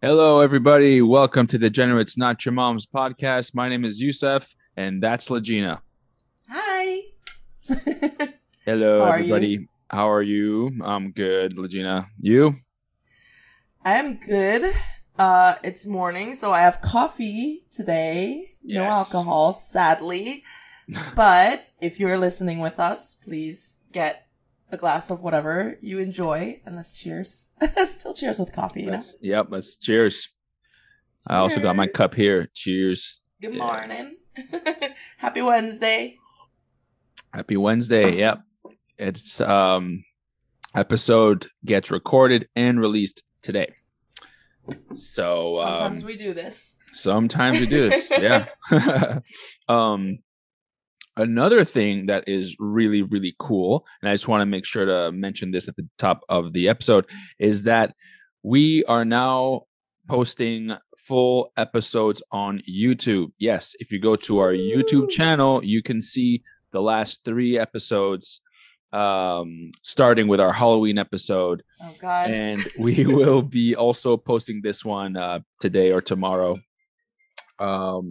Hello, everybody. Welcome to the Degenerates Not Your Mom's podcast. My name is Youssef, and that's Legina. Hi. Hello, everybody. How are you? I'm good, Legina. You? I'm good. It's morning, so I have coffee today. Yes. No alcohol, sadly. But if you're listening with us, please get a glass of whatever you enjoy, and let's cheers. Still cheers with coffee, you know? Yep, let's cheers. I also got my cup here. Cheers. Good morning. Happy Wednesday. Happy Wednesday, yep. It's episode gets recorded and released today. So sometimes we do this. Sometimes we do this, yeah. Another thing that is really, really cool, and I just want to make sure to mention this at the top of the episode, is that we are now posting full episodes on YouTube. Yes, if you go to our YouTube channel, you can see the last three episodes, starting with our Halloween episode. Oh, God. And we will be also posting this one today or tomorrow. So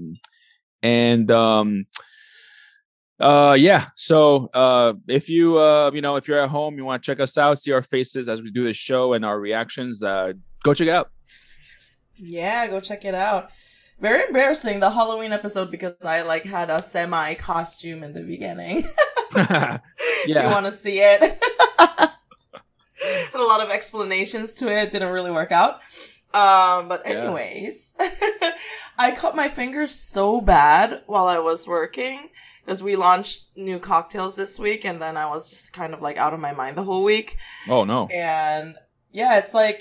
if you if you're at home, you want to check us out, see our faces as we do this show and our reactions, go check it out. Yeah, go check it out. Very embarrassing, the Halloween episode, because I had a semi costume in the beginning. Yeah. You want to see it? Had a lot of explanations to it. Didn't really work out. But anyways, yeah. I cut my fingers so bad while I was working. Because we launched new cocktails this week, and then I was just kind of out of my mind the whole week. Oh, no. And yeah, it's I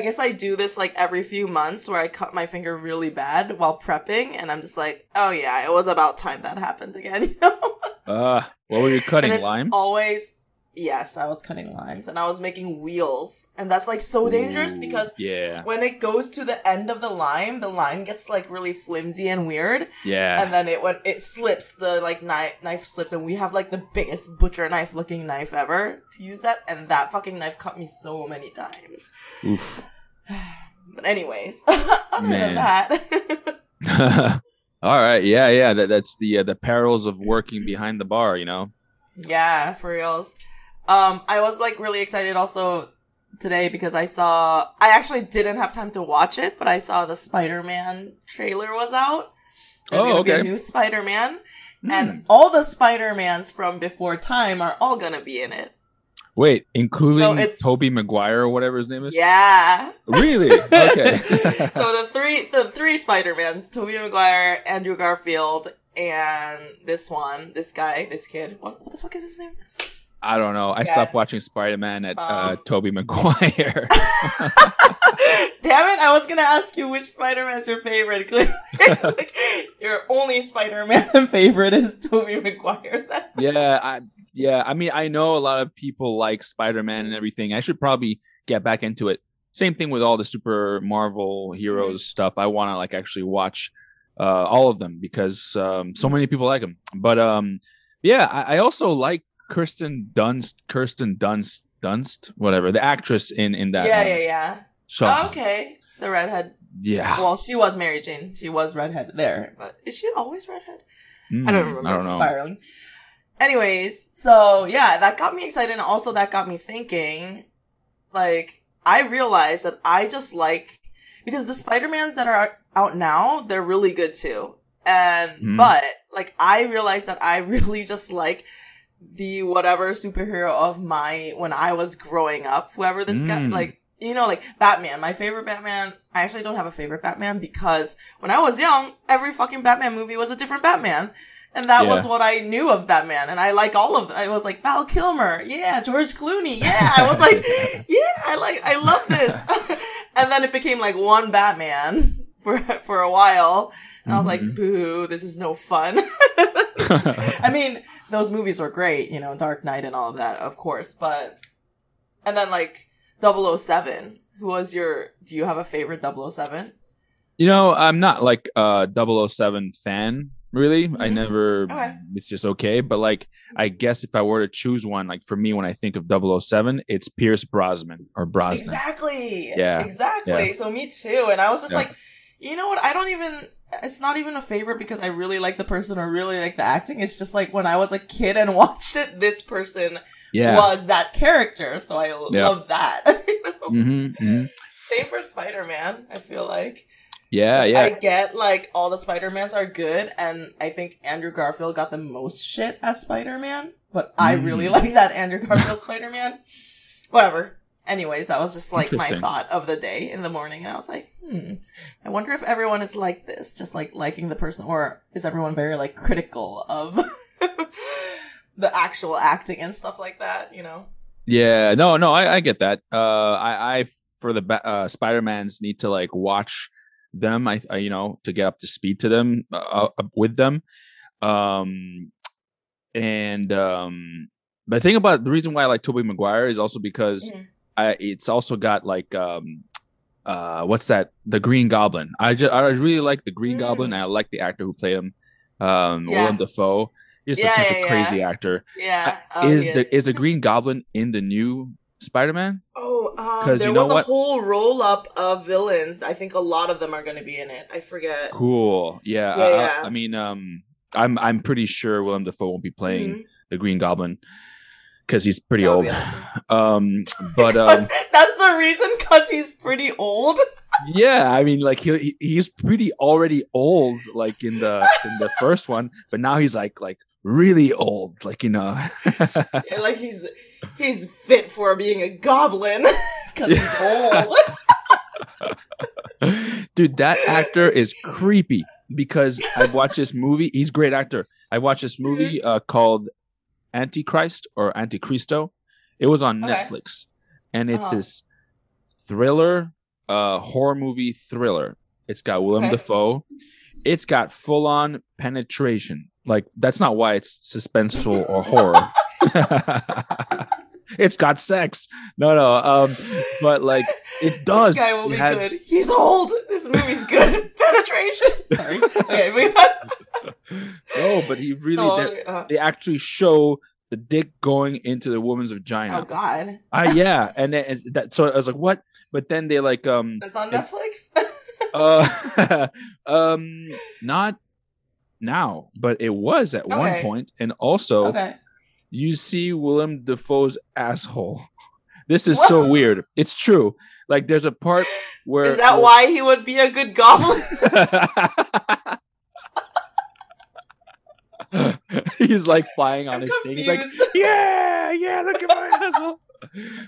guess I do this every few months where I cut my finger really bad while prepping. And I'm just oh, yeah, it was about time that happened again. You know? What were you cutting? And it's limes? Always. Yes, I was cutting limes, and I was making wheels. And that's so dangerous because when it goes to the end of the lime gets really flimsy and weird. Yeah. And then it slips, the knife slips, and we have the biggest butcher knife looking knife ever to use that. And that fucking knife cut me so many times. Oof. But anyways, other than that. All right. Yeah. That's the perils of working behind the bar, you know? Yeah, for reals. I was really excited also today because I actually didn't have time to watch it, but I saw the Spider-Man trailer was out. There's going to be a new Spider-Man, and all the Spider-Mans from before time are all going to be in it. Wait, including Tobey Maguire or whatever his name is? Yeah. Really? Okay. So the three Spider-Mans, Tobey Maguire, Andrew Garfield, and this kid. What the fuck is his name? I don't know. I stopped watching Spider-Man at Tobey Maguire. Damn it! I was gonna ask you which Spider-Man's your favorite. Clearly, your only Spider-Man favorite is Tobey Maguire. I mean, I know a lot of people like Spider-Man and everything. I should probably get back into it. Same thing with all the Super Marvel heroes stuff. I want to actually watch all of them because so many people like them. But I also like Kirsten Dunst, whatever, the actress in that. Yeah. So, okay, the redhead. Yeah. Well, she was Mary Jane. She was redhead there, but is she always redhead? I don't remember. I don't know. Spiraling. Anyways, so yeah, that got me excited, and also that got me thinking. I realized that I just because the Spider-Mans that are out now, they're really good too, and but I realized that I really just the whatever superhero of my when I was growing up, whoever this guy, Batman, my favorite Batman. I actually don't have a favorite Batman because when I was young, every fucking Batman movie was a different Batman, and that was what I knew of Batman, and I all of them. I was Val Kilmer, George Clooney, I was I love this. And then it became one Batman for a while, and I was boo, this is no fun. I mean, those movies were great, Dark Knight and all of that, of course. But, and then 007, do you have a favorite 007? I'm not 007 fan. really. Mm-hmm. I never, okay. It's just okay. But like, I guess if I were to choose one, like for me, when I think of 007, it's Pierce Brosnan or Brosnan. Exactly. Yeah. Exactly. Yeah. So me too. And I was just like, you know what? I don't even, it's not even a favorite because I really like the person or really like the acting. It's just like when I was a kid and watched it, this person was that character. So I love that. You know? Mm-hmm, mm-hmm. Same for Spider-Man, I feel like. Yeah, yeah. I get, like, all the Spider-Mans are good, and I think Andrew Garfield got the most shit as Spider-Man, but I really like that Andrew Garfield Spider-Man. Whatever. Anyways, that was just, like, my thought of the day in the morning, and I was like, I wonder if everyone is like this, just, like, liking the person, or is everyone very, like, critical of the actual acting and stuff like that, you know? Yeah, no, I get that. I for the Spider-Mans need to like watch them, I you know, to get up to speed to them with them, but I think about the reason why I like Tobey Maguire is also because it's also got like what's that, the Green Goblin. I really like the Green Goblin, and I like the actor who played him, Willem Dafoe. He's such a crazy actor. Is the Green Goblin in the new Spider-Man? There was a whole roll-up of villains. I think a lot of them are going to be in it. I forget. Cool. Yeah. I mean, I'm pretty sure Willem Dafoe won't be playing the Green Goblin because he's pretty old. But that's the reason, because he's pretty old. Yeah, I mean, like he's pretty already old, like in the first one, but now he's like. Really old, like, you know. Yeah, like he's fit for being a goblin because he's old. Dude, that actor is creepy because I've watched this movie. He's a great actor. I watched this movie called Antichrist or Antichristo. It was on Netflix, and it's this thriller, horror movie thriller. It's got Willem Dafoe. It's got full-on penetration. Like, that's not why it's suspenseful or horror. It's got sex. No. But like, it does. This guy will be good. He's old. This movie's good. Penetration. Sorry. Okay. No, but he really. They actually show the dick going into the woman's vagina. Oh God. Yeah, and that. So I was like, what? But then they like. That's on Netflix. Not. Now, but it was at one point, and also you see Willem Dafoe's asshole. This is so weird. It's true. Like, there's a part where is that why he would be a good goblin? He's like flying on his thing. He's like, yeah, look at my asshole.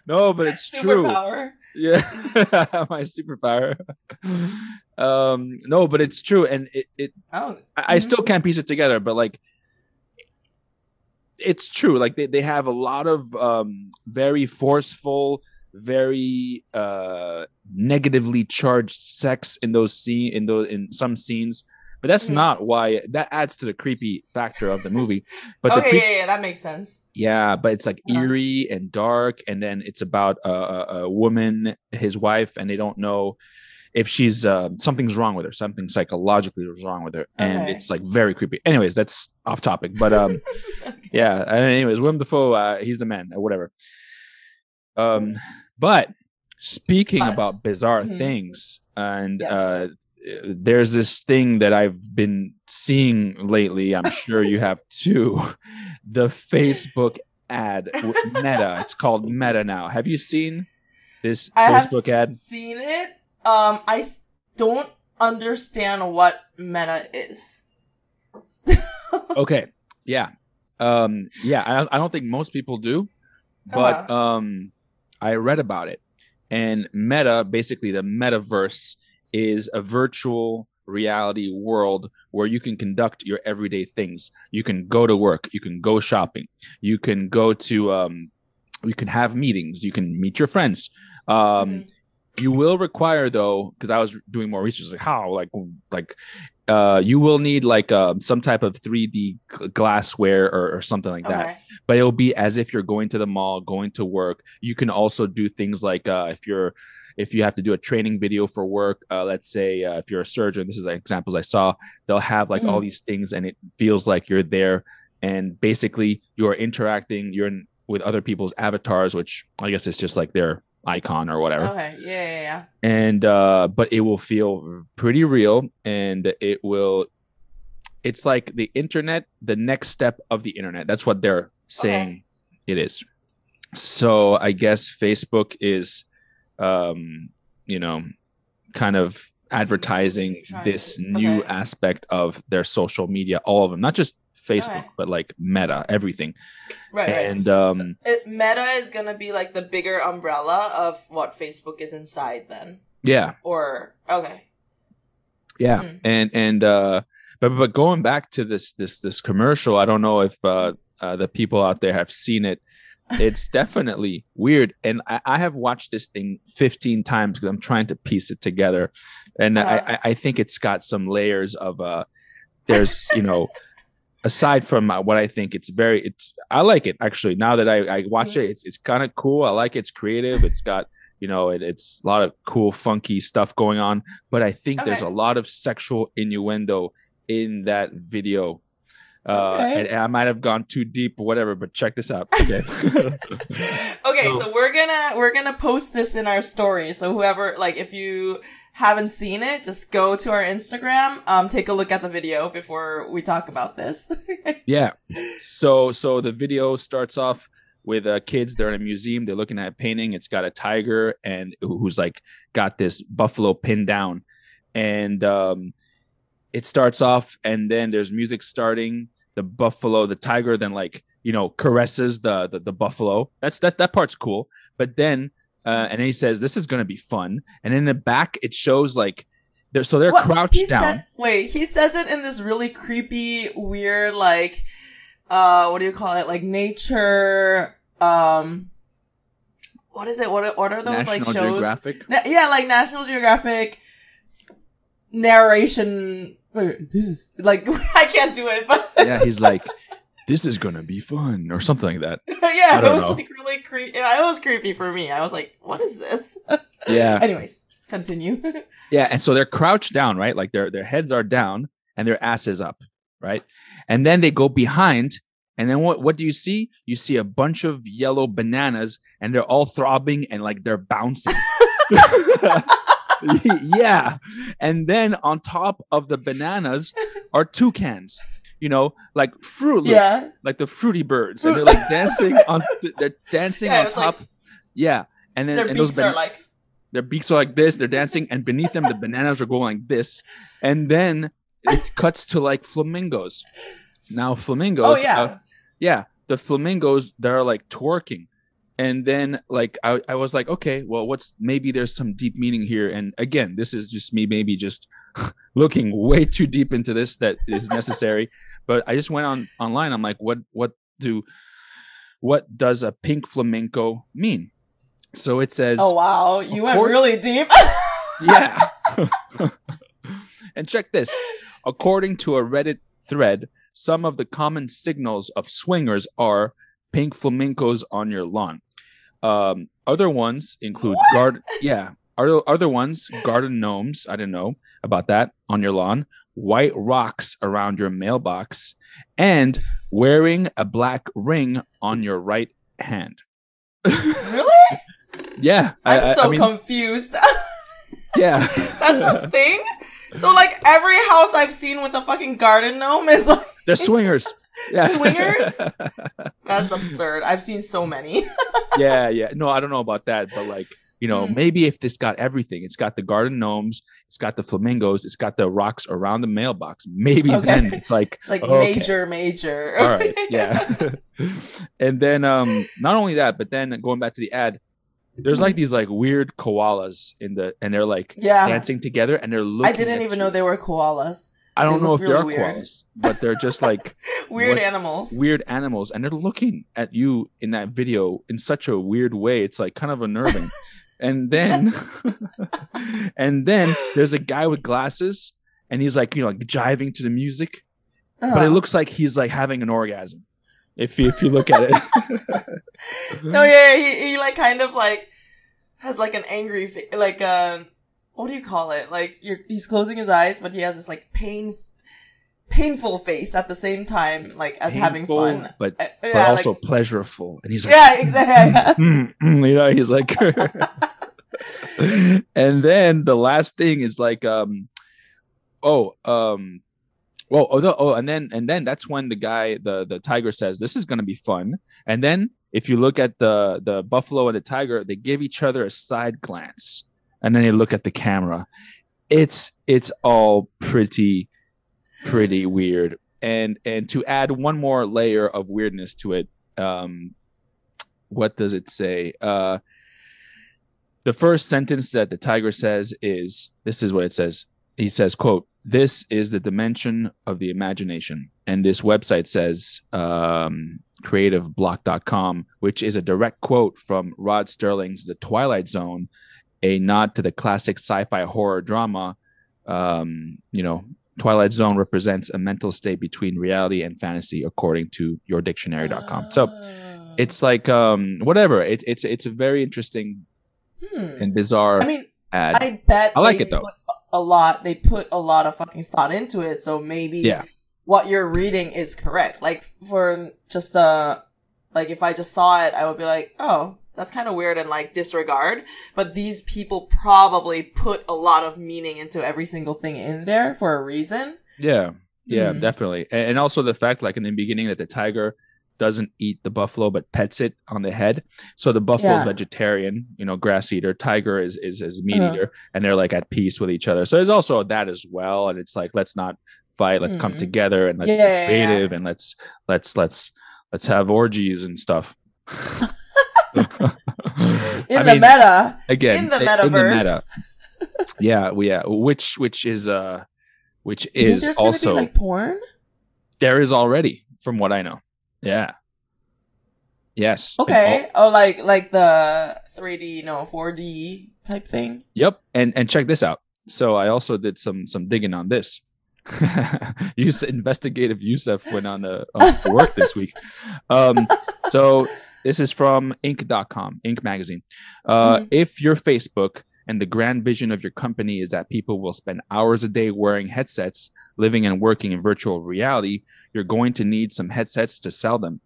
No, but it's true. Superpower. Yeah, my superpower. No, but it's true, and it I still can't piece it together, but like, it's true. Like they have a lot of very forceful, very negatively charged sex in those in some scenes. But that's not why. That adds to the creepy factor of the movie. But that makes sense. Yeah, but it's like eerie and dark, and then it's about a woman, his wife, and they don't know if she's something's wrong with her. Something psychologically is wrong with her, and it's like very creepy. Anyways, that's off topic. But yeah. And anyways, Willem Dafoe, he's the man, or whatever. But speaking about bizarre things, and there's this thing that I've been seeing lately. I'm sure you have too. The Facebook ad with Meta. It's called Meta now. Have you seen this Facebook ad? I have seen it. I don't understand what Meta is. Okay. Yeah. Yeah. I don't think most people do, but I read about it. And Meta, basically the metaverse, is a virtual reality world where you can conduct your everyday things. You can go to work. You can go shopping. You can go to, you can have meetings. You can meet your friends. You will require, though, because I was doing more research, like how, you will need like some type of 3D glassware or something like that. But it'll be as if you're going to the mall, going to work. You can also do things like if you're if you have to do a training video for work, let's say if you're a surgeon, this is like examples I saw, they'll have like all these things and it feels like you're there and basically you're interacting, you're in, with other people's avatars, which I guess is just like their icon or whatever. Okay, yeah. And but it will feel pretty real and it will, it's like the internet, the next step of the internet. That's what they're saying it is. So I guess Facebook is, you know, kind of advertising this new aspect of their social media, all of them, not just Facebook, but like Meta, everything. Right. So Meta is going to be like the bigger umbrella of what Facebook is inside then. Yeah. Or, yeah. But going back to this commercial, I don't know if the people out there have seen it. It's definitely weird. And I have watched this thing 15 times because I'm trying to piece it together. And I think it's got some layers of there's, you know, aside from what I think I like it, actually. Now that I watch it, it's kind of cool. I like it. It's creative. It's got, you know, it's a lot of cool, funky stuff going on. But I think there's a lot of sexual innuendo in that video. And I might have gone too deep or whatever, but check this out. Okay. So we're gonna post this in our story. So whoever, like, if you haven't seen it, just go to our Instagram, take a look at the video before we talk about this. Yeah. So the video starts off with kids. They're in a museum. They're looking at a painting. It's got a tiger and who's like got this buffalo pinned down, and it starts off, and then there's music starting. The buffalo, the tiger, then like, you know, caresses the buffalo. That part's cool. But then, and then he says, "This is gonna be fun." And in the back, it shows like they're crouched down. He says it in this really creepy, weird, like, what do you call it? Like nature. What is it? What are those like shows? National Geographic. Like National Geographic narration. Wait, this is like, I can't do it, but yeah, he's like, "This is gonna be fun," or something like that. Yeah, it was know. Like really creepy. It was creepy for me. I was like, "What is this?" Yeah. Anyways, continue. Yeah, and so they're crouched down, right? Like their heads are down and their asses up, right? And then they go behind, and then what do you see? You see a bunch of yellow bananas, and they're all throbbing and like they're bouncing. Yeah. And then on top of the bananas are toucans, you know, like fruit, like the fruity birds. And they're like dancing on on top. Like, yeah. And then their beaks are like, their beaks are like this. They're dancing. And beneath them, the bananas are going like this. And then it cuts to like flamingos. Now flamingos. Oh, yeah. The flamingos, they're like twerking. And then, like, I was like, okay, well, maybe there's some deep meaning here. And again, this is just me maybe just looking way too deep into this that is necessary. But I just went online. I'm like, what does a pink flamenco mean? So it says, oh, wow, you went really deep. Yeah. And check this. According to a Reddit thread, some of the common signals of swingers are pink flamencos on your lawn. Other ones include garden gnomes. I didn't know about that. On your lawn, white rocks around your mailbox, and wearing a black ring on your right hand. Really? Yeah. I'm confused. Yeah. That's a thing? So like every house I've seen with a fucking garden gnome is like, they're swingers. Yeah. Swingers? That's absurd. I've seen so many. Yeah. No, I don't know about that, but like, you know, maybe if this got everything, it's got the garden gnomes, it's got the flamingos, it's got the rocks around the mailbox. Maybe then it's like major. All right, yeah. And then not only that, but then going back to the ad, there's like these like weird koalas and they're like dancing together and they're looking. I didn't even know they were koalas. I don't know if really they're koalas, but they're just like weird animals. And they're looking at you in that video in such a weird way. It's like kind of unnerving. and then there's a guy with glasses and he's like, you know, like jiving to the music, but it looks like he's like having an orgasm. If you look at it. No, yeah. He like kind of like has like an angry like what do you call it? Like he's closing his eyes, but he has this like painful face at the same time, like as painful, having fun, but yeah, also like, pleasureful. And he's like, yeah, exactly. You know, he's like, and then the last thing is like, and then that's when the guy, the tiger says, this is going to be fun. And then if you look at the buffalo and the tiger, they give each other a side glance, and then they look at the camera. It's all pretty weird. And to add one more layer of weirdness to it, what does it say? The first sentence that the tiger says is, this is what it says. He says, quote, "This is the dimension of the imagination." And this website says, creativeblock.com, which is a direct quote from Rod Sterling's The Twilight Zone, a nod to the classic sci-fi horror drama. Twilight Zone represents a mental state between reality and fantasy, according to yourdictionary.com. So it's like, whatever. It's a very interesting and bizarre ad. I bet I like it, though. They put a lot of fucking thought into it. So maybe what you're reading is correct. Like, for just, if I just saw it, I would be like, oh, that's kind of weird, and like disregard. But these people probably put a lot of meaning into every single thing in there for a reason. Yeah, definitely. And also the fact, like in the beginning, that the tiger doesn't eat the buffalo but pets it on the head. So the buffalo is vegetarian, grass eater. Tiger is meat eater, and they're like at peace with each other. So there's also that as well. And it's like, let's not fight. Let's come together, and let's be creative, and let's have orgies and stuff. In the metaverse. Which is there's also gonna be like porn? There is already, from what I know. Yeah. Yes. Okay. Oh, like the 3D, 4D type thing. Yep. And check this out. So I also did some digging on this. Investigative Youssef went on work this week. So this is from Inc.com, Inc. magazine. If your Facebook and the grand vision of your company is that people will spend hours a day wearing headsets, living and working in virtual reality, you're going to need some headsets to sell them,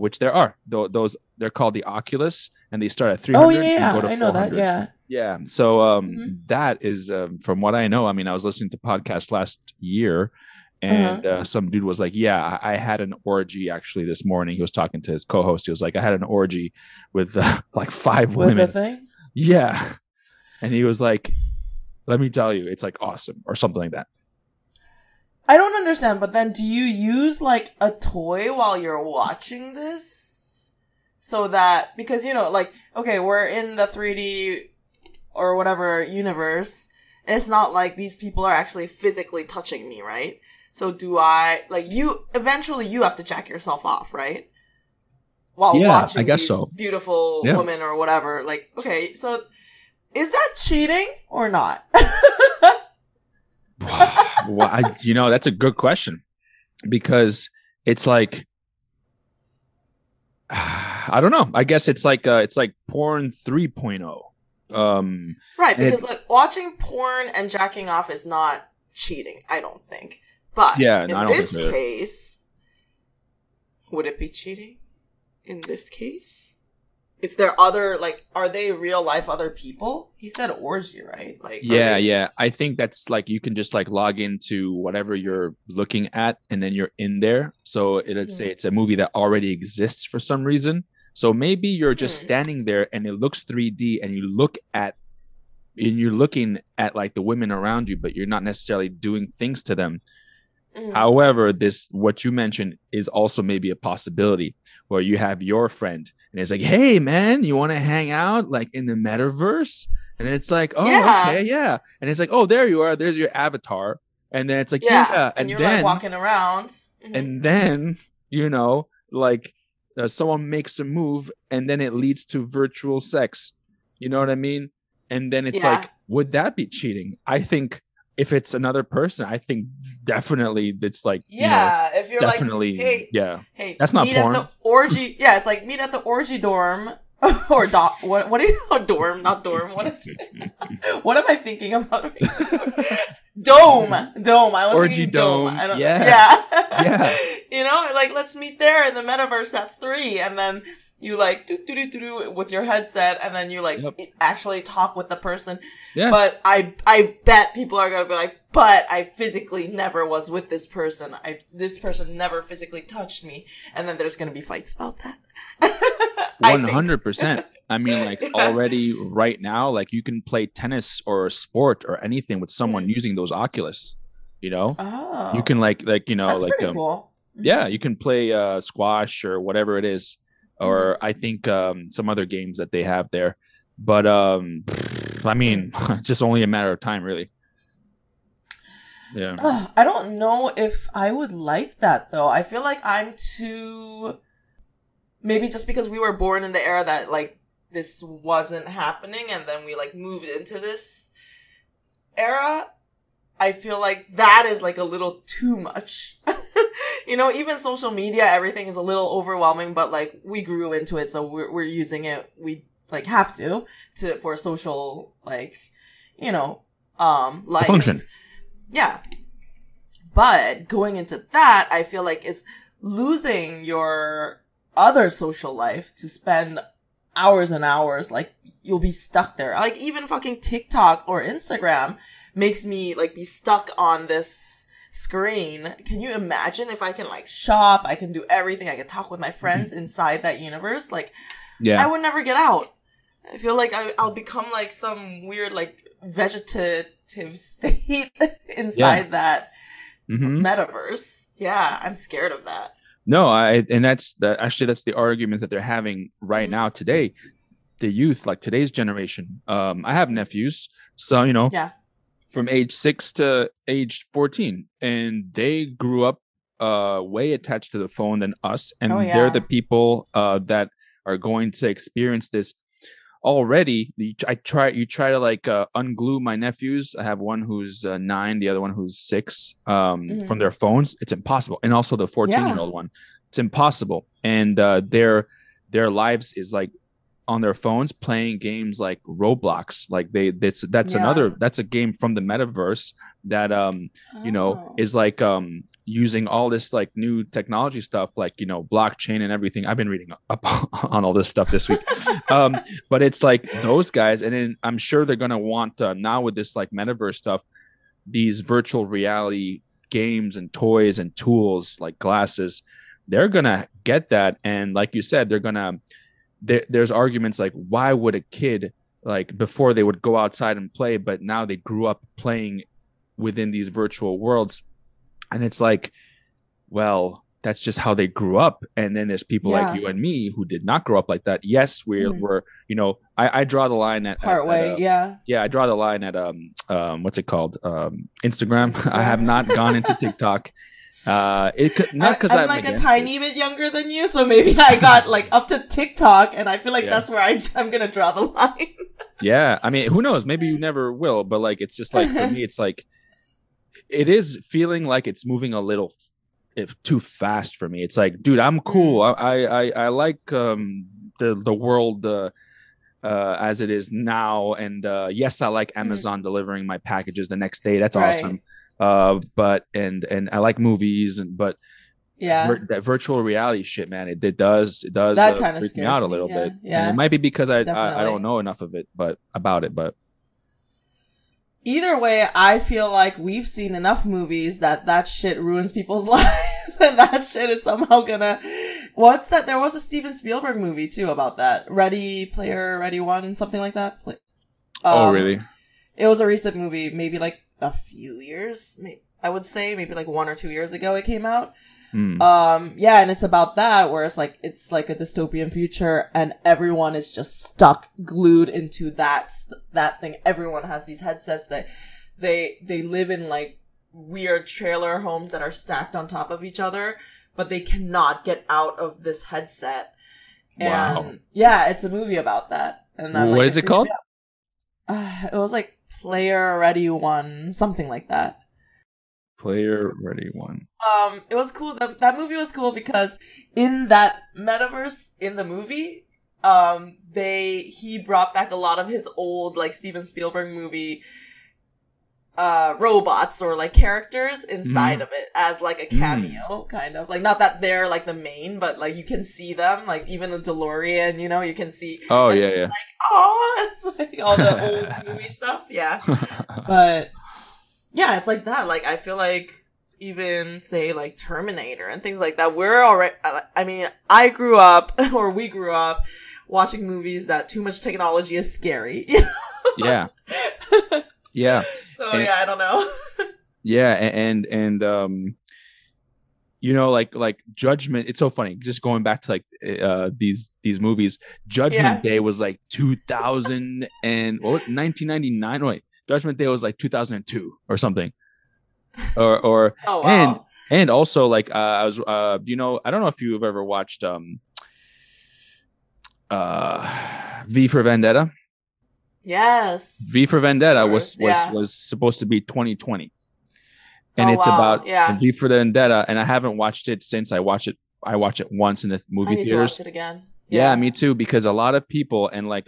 which there are. Those they're called the Oculus, and they start at $300. And go to $400. Yeah. So that is, from what I know. I was listening to podcast last year, and some dude was like, yeah, I had an orgy actually this morning. He was talking to his co-host. He was like, I had an orgy with like 5 women. With a thing? Yeah. And he was like, let me tell you, it's like awesome, or something like that. I don't understand, but then do you use like a toy while you're watching this? So that, because we're in the 3D or whatever universe, and it's not like these people are actually physically touching me, right? So do I, like, you have to jack yourself off, right? While watching these beautiful women or whatever. Like, okay, so is that cheating or not? Well, that's a good question, because it's like, I don't know. I guess it's like porn 3.0. Right, because like watching porn and jacking off is not cheating, I don't think. But would it be cheating in this case? If there are other, like, are they real life other people? He said orgy, right? Like, I think that's like, you can just like log into whatever you're looking at, and then you're in there. So let's say it's a movie that already exists for some reason. So maybe you're just standing there, and it looks 3D, and you're looking at like the women around you, but you're not necessarily doing things to them. However, what you mentioned is also maybe a possibility, where you have your friend, and it's like, hey man, you want to hang out like in the metaverse? And it's like, oh okay, yeah. And it's like, oh, there you are, there's your avatar. And then it's like, and you're then, like walking around, and then someone makes a move, and then it leads to virtual sex. You know what I mean? And then it's like, would that be cheating? I think if it's another person, I think definitely it's like, if you're definitely, like, hey, that's not porn. At the orgy, it's like meet at the orgy dorm Or what is a dorm? Not dorm. What is it? What am I thinking about? Dome. I was Orgy thinking dome. I don't, yeah. You know, like, let's meet there in the metaverse at 3, and then you like do with your headset, and then you like actually talk with the person. Yeah. But I bet people are gonna be like, but I physically never was with this person. This person never physically touched me, and then there's gonna be fights about that. 100%. I mean, like already right now, like you can play tennis or a sport or anything with someone using those Oculus. You know, you can like you know, that's like cool. Yeah, you can play squash or whatever it is. Or I think some other games that they have there. But I mean, it's just only a matter of time, really. Yeah. I don't know if I would like that, though. I feel like I'm too... Maybe just because we were born in the era that, like, this wasn't happening. And then we, like, moved into this era. I feel like that is, like, a little too much. You know, even social media, everything is a little overwhelming, but like we grew into it, so we're using it. We like have to for social, like, you know, life. Function. Yeah. But going into that, I feel like is losing your other social life to spend hours and hours, like you'll be stuck there. Like even fucking TikTok or Instagram makes me like be stuck on this screen. Can you imagine if I can like shop, I can do everything, I can talk with my friends inside that universe? Like, yeah, I would never get out. I feel like I'll become like some weird like vegetative state inside that metaverse. Yeah, I'm scared of that. No, that's the arguments that they're having right now today. The youth, like today's generation. I have nephews, so you know. Yeah. From age 6 to age 14, and they grew up way attached to the phone than us, and they're the people that are going to experience this already. You try to like unglue my nephews. I have one who's 9, the other one who's 6, from their phones. It's impossible, and also the 14-year-old one. It's impossible, and their lives is like on their phones playing games like Roblox. Like that's a game from the metaverse that you know is like using all this like new technology stuff, like, you know, blockchain and everything. I've been reading up on all this stuff this week. But it's like those guys, and then I'm sure they're gonna want now with this like metaverse stuff, these virtual reality games and toys and tools like glasses. They're gonna get that, and like you said, they're gonna... There's arguments like, why would a kid, like before they would go outside and play, but now they grew up playing within these virtual worlds? And it's like, well, that's just how they grew up. And then there's people like you and me who did not grow up like that. Yes, we're you know, I draw the line at partway. I draw the line at what's it called? Instagram. I have not gone into TikTok. I'm like a tiny bit younger than you, so maybe I got like up to TikTok, and I feel like that's where I'm gonna draw the line. Yeah, I mean, who knows? Maybe you never will, but like, it's just like, for me, it's like, it is feeling like it's moving a little too fast for me. It's like, dude, I'm cool. I like the world as it is now, and yes, I like Amazon delivering my packages the next day. That's awesome. But and I like movies, and but that virtual reality shit, man, it does that kind of freak me out a little bit. Yeah, and it might be because I don't know enough of it, but either way, I feel like we've seen enough movies that shit ruins people's lives, and that shit is somehow gonna... What's that? There was a Steven Spielberg movie too about that, Ready One, something like that. Oh, really? It was a recent movie, maybe like a few years, I would say maybe like 1 or 2 years ago it came out. And it's about that, where it's like a dystopian future, and everyone is just stuck glued into that thing. Everyone has these headsets that they live in, like weird trailer homes that are stacked on top of each other, but they cannot get out of this headset. And it's a movie about that. And I'm what is it called? It was like Player Ready 1, something like that. Player Ready 1. It was cool. That movie was cool because in that metaverse in the movie, He brought back a lot of his old, like, Steven Spielberg movie robots or, like, characters inside of it as, like, a cameo, kind of. Like, not that they're, like, the main, but, like, you can see them. Like, even the DeLorean, you know, you can see. Oh, yeah, yeah. Like, oh, it's, like, all the old movie stuff, yeah. But, yeah, it's like that. Like, I feel like even, say, like, Terminator and things like that. We're already, I mean, I grew up, or we grew up, watching movies that too much technology is scary. Yeah. Yeah. So, and, yeah, I don't know. Yeah, and you know, like Judgment, it's so funny. Just going back to, like, these movies, Judgment Day was, like, 2000 and, 1999. Wait, Judgment Day was, like, 2002 or something. Or oh, wow. and also, like, I was you know, I don't know if you've ever watched V for Vendetta. Yes. V for Vendetta was supposed to be 2020. And about V for Vendetta, and I haven't watched it since. I watched it once in the movie theaters. To watch it again. Yeah, me too, because a lot of people, and, like,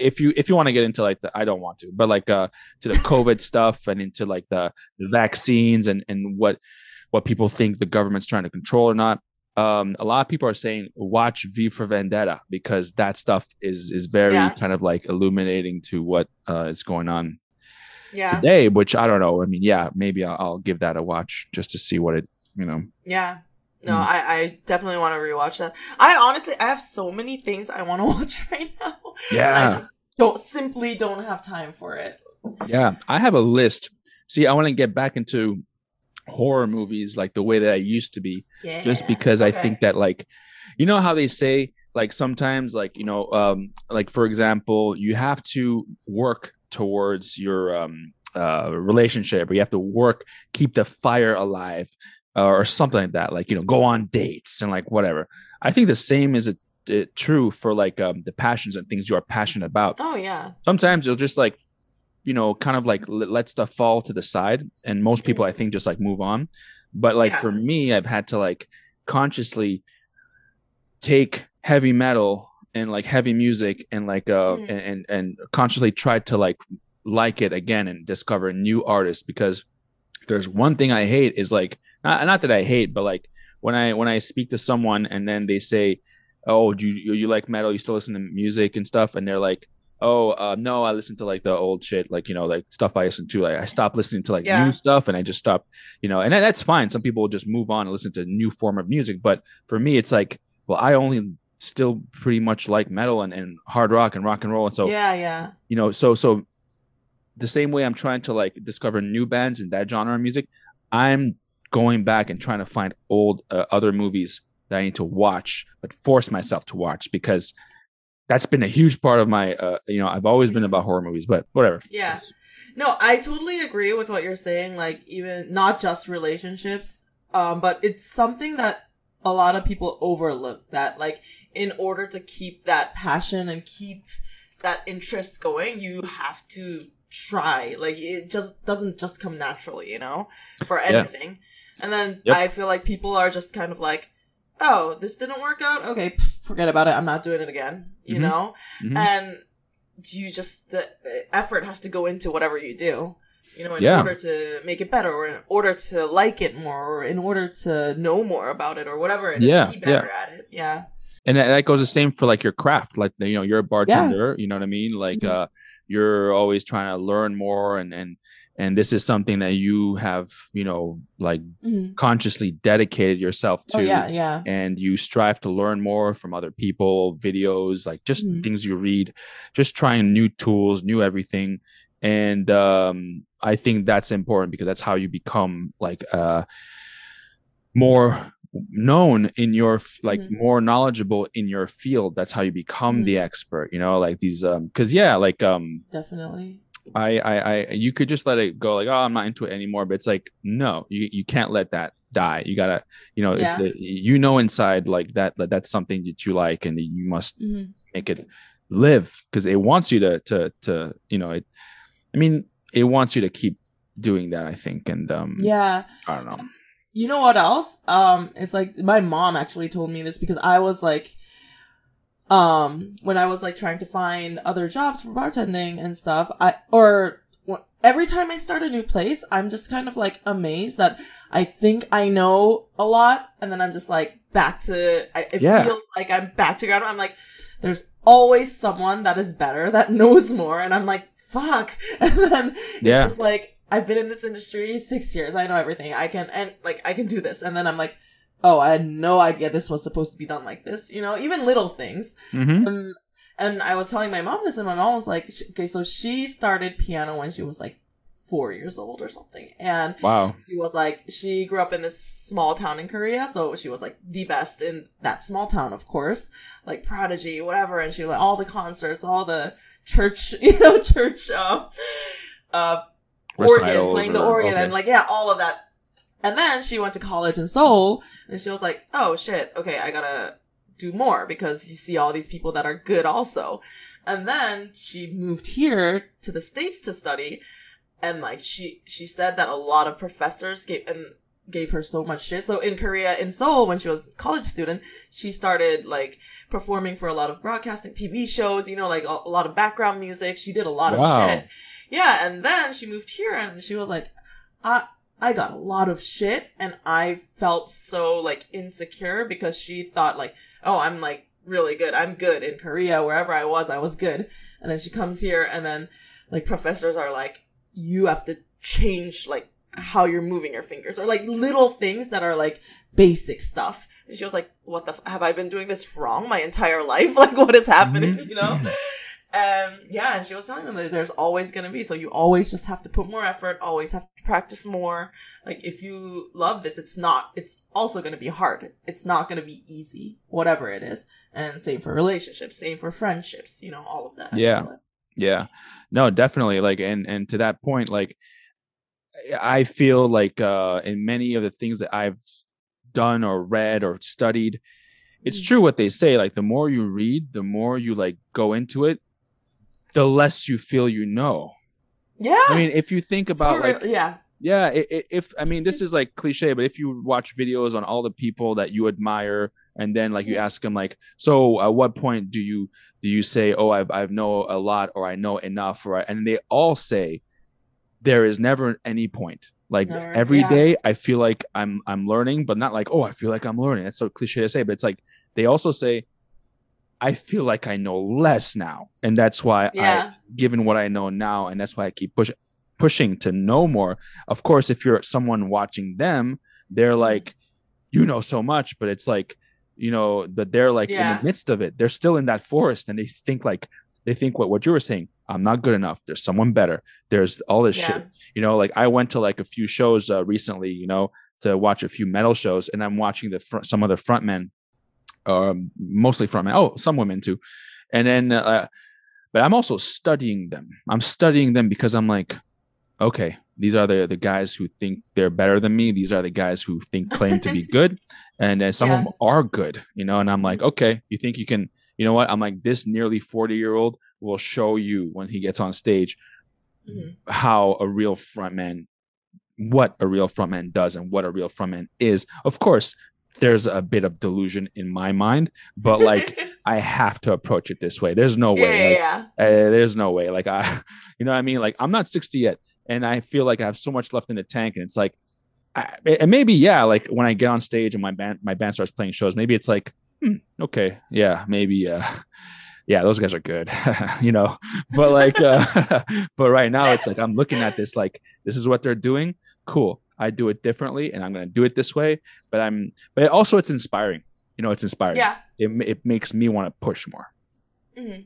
if you want to get into, like, I don't want to, but, like, to the COVID stuff, and into, like, the vaccines and what people think the government's trying to control or not. A lot of people are saying watch V for Vendetta because that stuff is very kind of, like, illuminating to what is going on today, which I don't know. I mean, yeah, maybe I'll give that a watch just to see what it, you know. Yeah. No, I definitely want to rewatch that. I honestly have so many things I want to watch right now. Yeah. I just don't have time for it. Yeah. I have a list. See, I want to get back into horror movies like the way that I used to be, just because I think that, like, you know how they say, like, sometimes, like, you know, like, for example, you have to work towards your relationship, or you have to keep the fire alive, or something like that, like, you know, go on dates and, like, whatever. I think the same is true for, like, the passions and things you are passionate about. Oh yeah. Sometimes you'll just, like, you know, kind of, like, let stuff fall to the side, and most people I think just, like, move on. But, like, for me, I've had to, like, consciously take heavy metal and, like, heavy music and, like, and consciously try to like it again and discover new artists, because there's one thing I hate is, like, not that I hate, but, like, when I speak to someone and then they say, oh, you like metal, you still listen to music and stuff, and they're like, oh, no, I listen to, like, the old shit, like, you know, like, stuff I listen to. Like, I stopped listening to, like, new stuff, and I just stopped, you know, and that's fine. Some people will just move on and listen to a new form of music. But for me, it's like, well, I only still pretty much like metal and hard rock and rock and roll. And so, you know, so the same way I'm trying to, like, discover new bands in that genre of music, I'm going back and trying to find old other movies that I need to watch, but force myself to watch, because that's been a huge part of my, you know, I've always been about horror movies, but whatever. Yeah. No, I totally agree with what you're saying. Like, even not just relationships, but it's something that a lot of people overlook, that, like, in order to keep that passion and keep that interest going, you have to try. Like, it just doesn't just come naturally, you know, for anything. Yeah. And then I feel like people are just kind of like, oh, this didn't work out? Okay, forget about it. I'm not doing it again, you know? Mm-hmm. And you just, the effort has to go into whatever you do, you know, in order to make it better, or in order to like it more, or in order to know more about it, or whatever it is, be better at it. Yeah. And that goes the same for, like, your craft. Like, you know, you're a bartender, you know what I mean? Like, you're always trying to learn more, and this is something that you have, you know, like, consciously dedicated yourself to. Oh, yeah. And you strive to learn more from other people, videos, like, just things you read, just trying new tools, new everything. And I think that's important, because that's how you become, like, more known in your, like, more knowledgeable in your field. That's how you become the expert, you know, like, these, because, yeah, like, definitely. I you could just let it go, like, oh, I'm not into it anymore, but it's like, no, you can't let that die. You gotta, you know, if you know inside, like, that's something that you like, and you must make it live, because it wants you to you know, it wants you to keep doing that, I think. And I don't know, you know what else, it's like, my mom actually told me this, because I was like, when I was like trying to find other jobs for bartending and stuff, every time I start a new place, I'm just kind of like amazed that I think I know a lot. And then I'm just like feels like I'm back to ground. I'm like, there's always someone that is better, that knows more. And I'm like, fuck. And then it's just like, I've been in this industry 6 years. I know everything I can do this. And then I'm like, oh, I had no idea this was supposed to be done like this, you know, even little things. Mm-hmm. And I was telling my mom this, and my mom was like, okay, so she started piano when she was like 4 years old or something. And she was like, she grew up in this small town in Korea. So she was like the best in that small town, of course, like prodigy, whatever. And she like all the concerts, all the church, you know, organ, playing the organ and like, yeah, all of that. And then she went to college in Seoul, and she was like, oh shit, okay, I gotta do more because you see all these people that are good also. And then she moved here to the States to study, and like she said that a lot of professors gave her so much shit. So in Korea, in Seoul, when she was a college student, she started like performing for a lot of broadcasting TV shows, you know, like a lot of background music. She did a lot of shit. Yeah, and then she moved here, and she was like, I got a lot of shit, and I felt so like insecure because she thought like, oh, I'm like really good. I'm good in Korea. Wherever I was good. And then she comes here, and then like professors are like, you have to change like how you're moving your fingers, or like little things that are like basic stuff. And she was like, what the have I been doing this wrong my entire life? Like, what is happening? Mm-hmm. You know? Yeah, and she was telling them that there's always going to be, so you always just have to put more effort, always have to practice more. Like, if you love this, it's also going to be hard. It's not going to be easy, whatever it is. And same for relationships, same for friendships, you know, all of that. Yeah. Yeah. No, definitely. Like, and to that point, like, I feel like in many of the things that I've done or read or studied, it's true what they say. Like, the more you read, the more you like go into it, the less you feel you know. Yeah. I mean, if you think about this is like cliche, but if you watch videos on all the people that you admire, and then like you ask them like, so at what point do you say, oh, I've know a lot, or I know enough, or and they all say there is never any point. Like every day I feel like I'm learning, but not like, oh, I feel like I'm learning. That's so cliche to say, but it's like they also say, I feel like I know less now. And that's why given what I know now, and that's why I keep pushing to know more. Of course, if you're someone watching them, they're like, you know so much, but it's like, you know, that they're like in the midst of it. They're still in that forest, and they think what you were saying. I'm not good enough. There's someone better. There's all this shit. You know, like I went to like a few shows recently, you know, to watch a few metal shows, and I'm watching some of the frontmen. Mostly from some women too, and then but I'm also studying them. I'm studying them because I'm like, okay, these are the guys who think they're better than me. These are the guys who claim to be good, and some of them are good, you know. And I'm like, okay, you think you can? You know what? I'm like, this nearly 40-year-old will show you when he gets on stage how a real frontman, what a real frontman does, and what a real frontman is. Of course, there's a bit of delusion in my mind, but like I have to approach it this way. There's no way. There's no way. Like you know what I mean? Like I'm not 60 yet, and I feel like I have so much left in the tank. And it's like, like when I get on stage and my band starts playing shows, maybe it's like, okay, yeah, maybe, yeah, those guys are good, you know. But like, but right now it's like I'm looking at this like this is what they're doing. Cool. I do it differently, and I'm going to do it this way, but it's inspiring. You know, it's inspiring. Yeah. It makes me want to push more. Mm-hmm.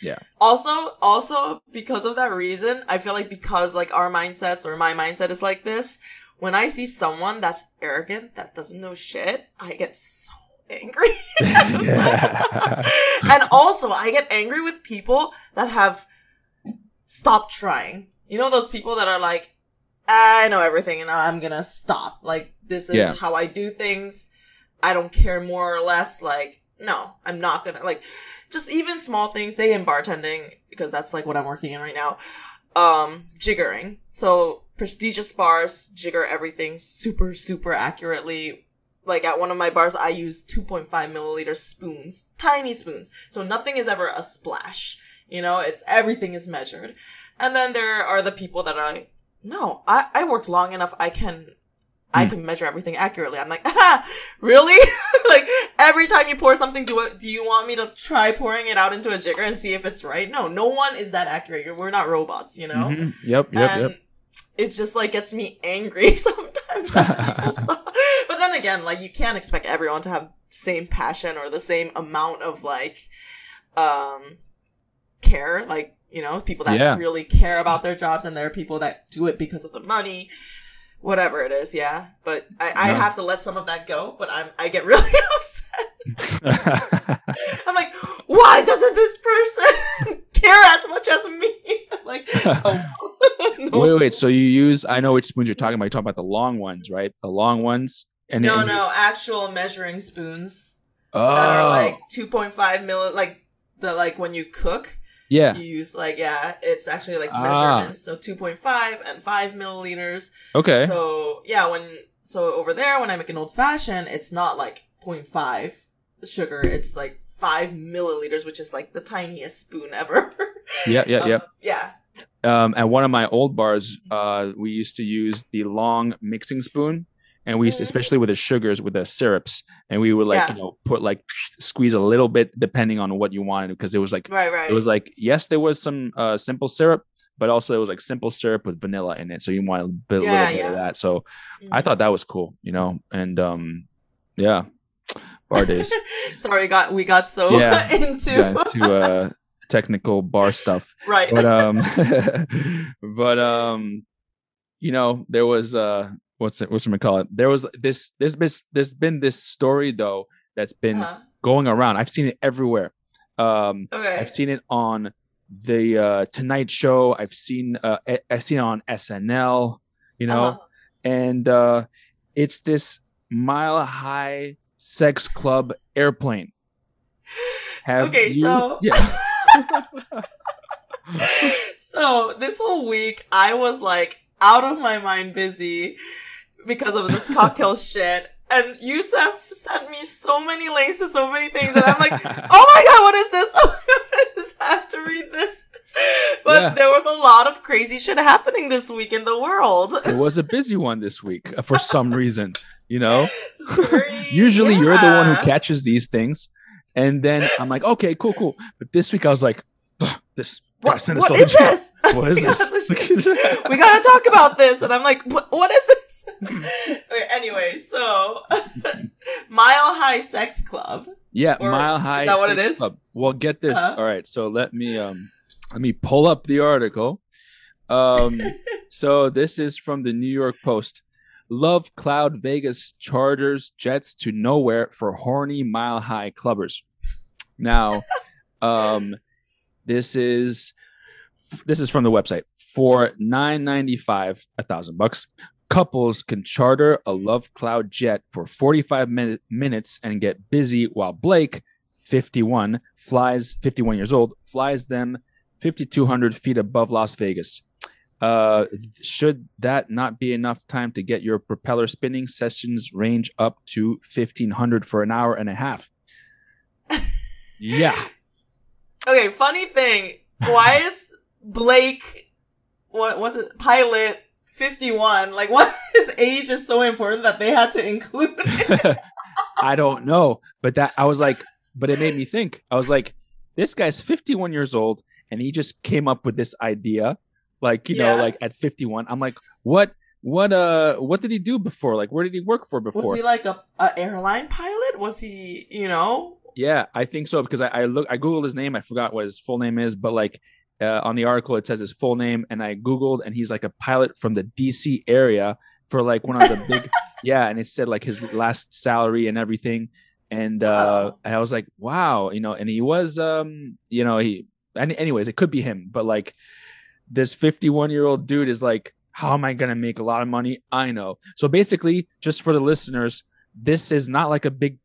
Yeah. Also because of that reason, I feel like because like our mindsets or my mindset is like this, when I see someone that's arrogant, that doesn't know shit, I get so angry. And also I get angry with people that have stopped trying. You know, those people that are like, I know everything and I'm gonna stop. Like, this is how I do things. I don't care more or less. Like, no, I'm not gonna, like, just even small things, say in bartending, because that's like what I'm working in right now. Jiggering. So prestigious bars jigger everything super, super accurately. like at one of my bars, I use 2.5 milliliter spoons, tiny spoons. So nothing is ever a splash. You know, it's everything is measured. And then there are the people that are like, no, I worked long enough. I can measure everything accurately. I'm like, ah, really? Like every time you pour something, do you want me to try pouring it out into a jigger and see if it's right? No, no one is that accurate. We're not robots, you know? Mm-hmm. Yep. It just like gets me angry sometimes. But then again, like you can't expect everyone to have same passion or the same amount of like, care. Like, you know, people that really care about their jobs, and there are people that do it because of the money. Whatever it is, yeah. But I have to let some of that go, but I get really upset. I'm like, why doesn't this person care as much as me? Like, oh. No. Wait. So you use, I know which spoons you're talking about. You're talking about the long ones, right? The long ones. No, actual measuring spoons that are like 2.5 mil, like the like when you cook. Yeah. You use like, it's actually like measurements. So 2.5 and 5 milliliters. Okay. So yeah, so over there, when I make an old fashioned, it's not like 0.5 sugar. It's like 5 milliliters, which is like the tiniest spoon ever. Yeah. At one of my old bars, we used to use the long mixing spoon. And we used to, especially with the sugars, with the syrups, and we would like, you know, put like squeeze a little bit depending on what you wanted, because it was like, it was like, yes, there was some simple syrup, but also it was like simple syrup with vanilla in it. So you want a bit, little bit of that. So I thought that was cool, you know, and bar days. Sorry, we got so into technical bar stuff. Right. But, you know, there was, there was there's been this story though that's been going around. I've seen it everywhere. I've seen it on the Tonight Show. I've seen it on SNL, you know, and it's this Mile High Sex Club airplane. So this whole week I was like out of my mind busy because of this cocktail shit. And Youssef sent me so many links to so many things. And I'm like, oh my God, what is this? Oh my God, I have to read this. But there was a lot of crazy shit happening this week in the world. It was a busy one this week for some reason, you know? Usually you're the one who catches these things. And then I'm like, okay, cool. But this week I was like, this... What is this? What is this? We gotta talk about this. And I'm like, what is this? Okay, anyway, so Mile High Sex Club. Yeah, Mile High. Is that what it is? Club. Well, get this. All right, so let me pull up the article. So this is from the New York Post. Love Cloud Vegas charters jets to nowhere for horny Mile High clubbers. Now, This is from the website. For $9.95, $1,000, couples can charter a Love Cloud jet for 45 minutes and get busy while Blake, 51 years old, flies them 5,200 feet above Las Vegas. Should that not be enough time to get your propeller spinning, sessions range up to 1,500 for an hour and a half. Yeah. Okay, funny thing. Why is Blake, what was it, pilot 51? Like, what, his age is so important that they had to include it? I don't know. But that, I was like, but it made me think. I was like, this guy's 51 years old and he just came up with this idea. Like, you know, like at 51. I'm like, what did he do before? Like, where did he work for before? Was he like a airline pilot? Was he, you know? Yeah, I think so, because I Googled his name. I forgot what his full name is, but like on the article, it says his full name, and I Googled, and he's like a pilot from the DC area for like one of the big, and it said like his last salary and everything. And and I was like, wow, you know, and he was, you know, anyways, it could be him, but like this 51-year-old dude is like, how am I going to make a lot of money? I know. So basically, just for the listeners, this is not like a big,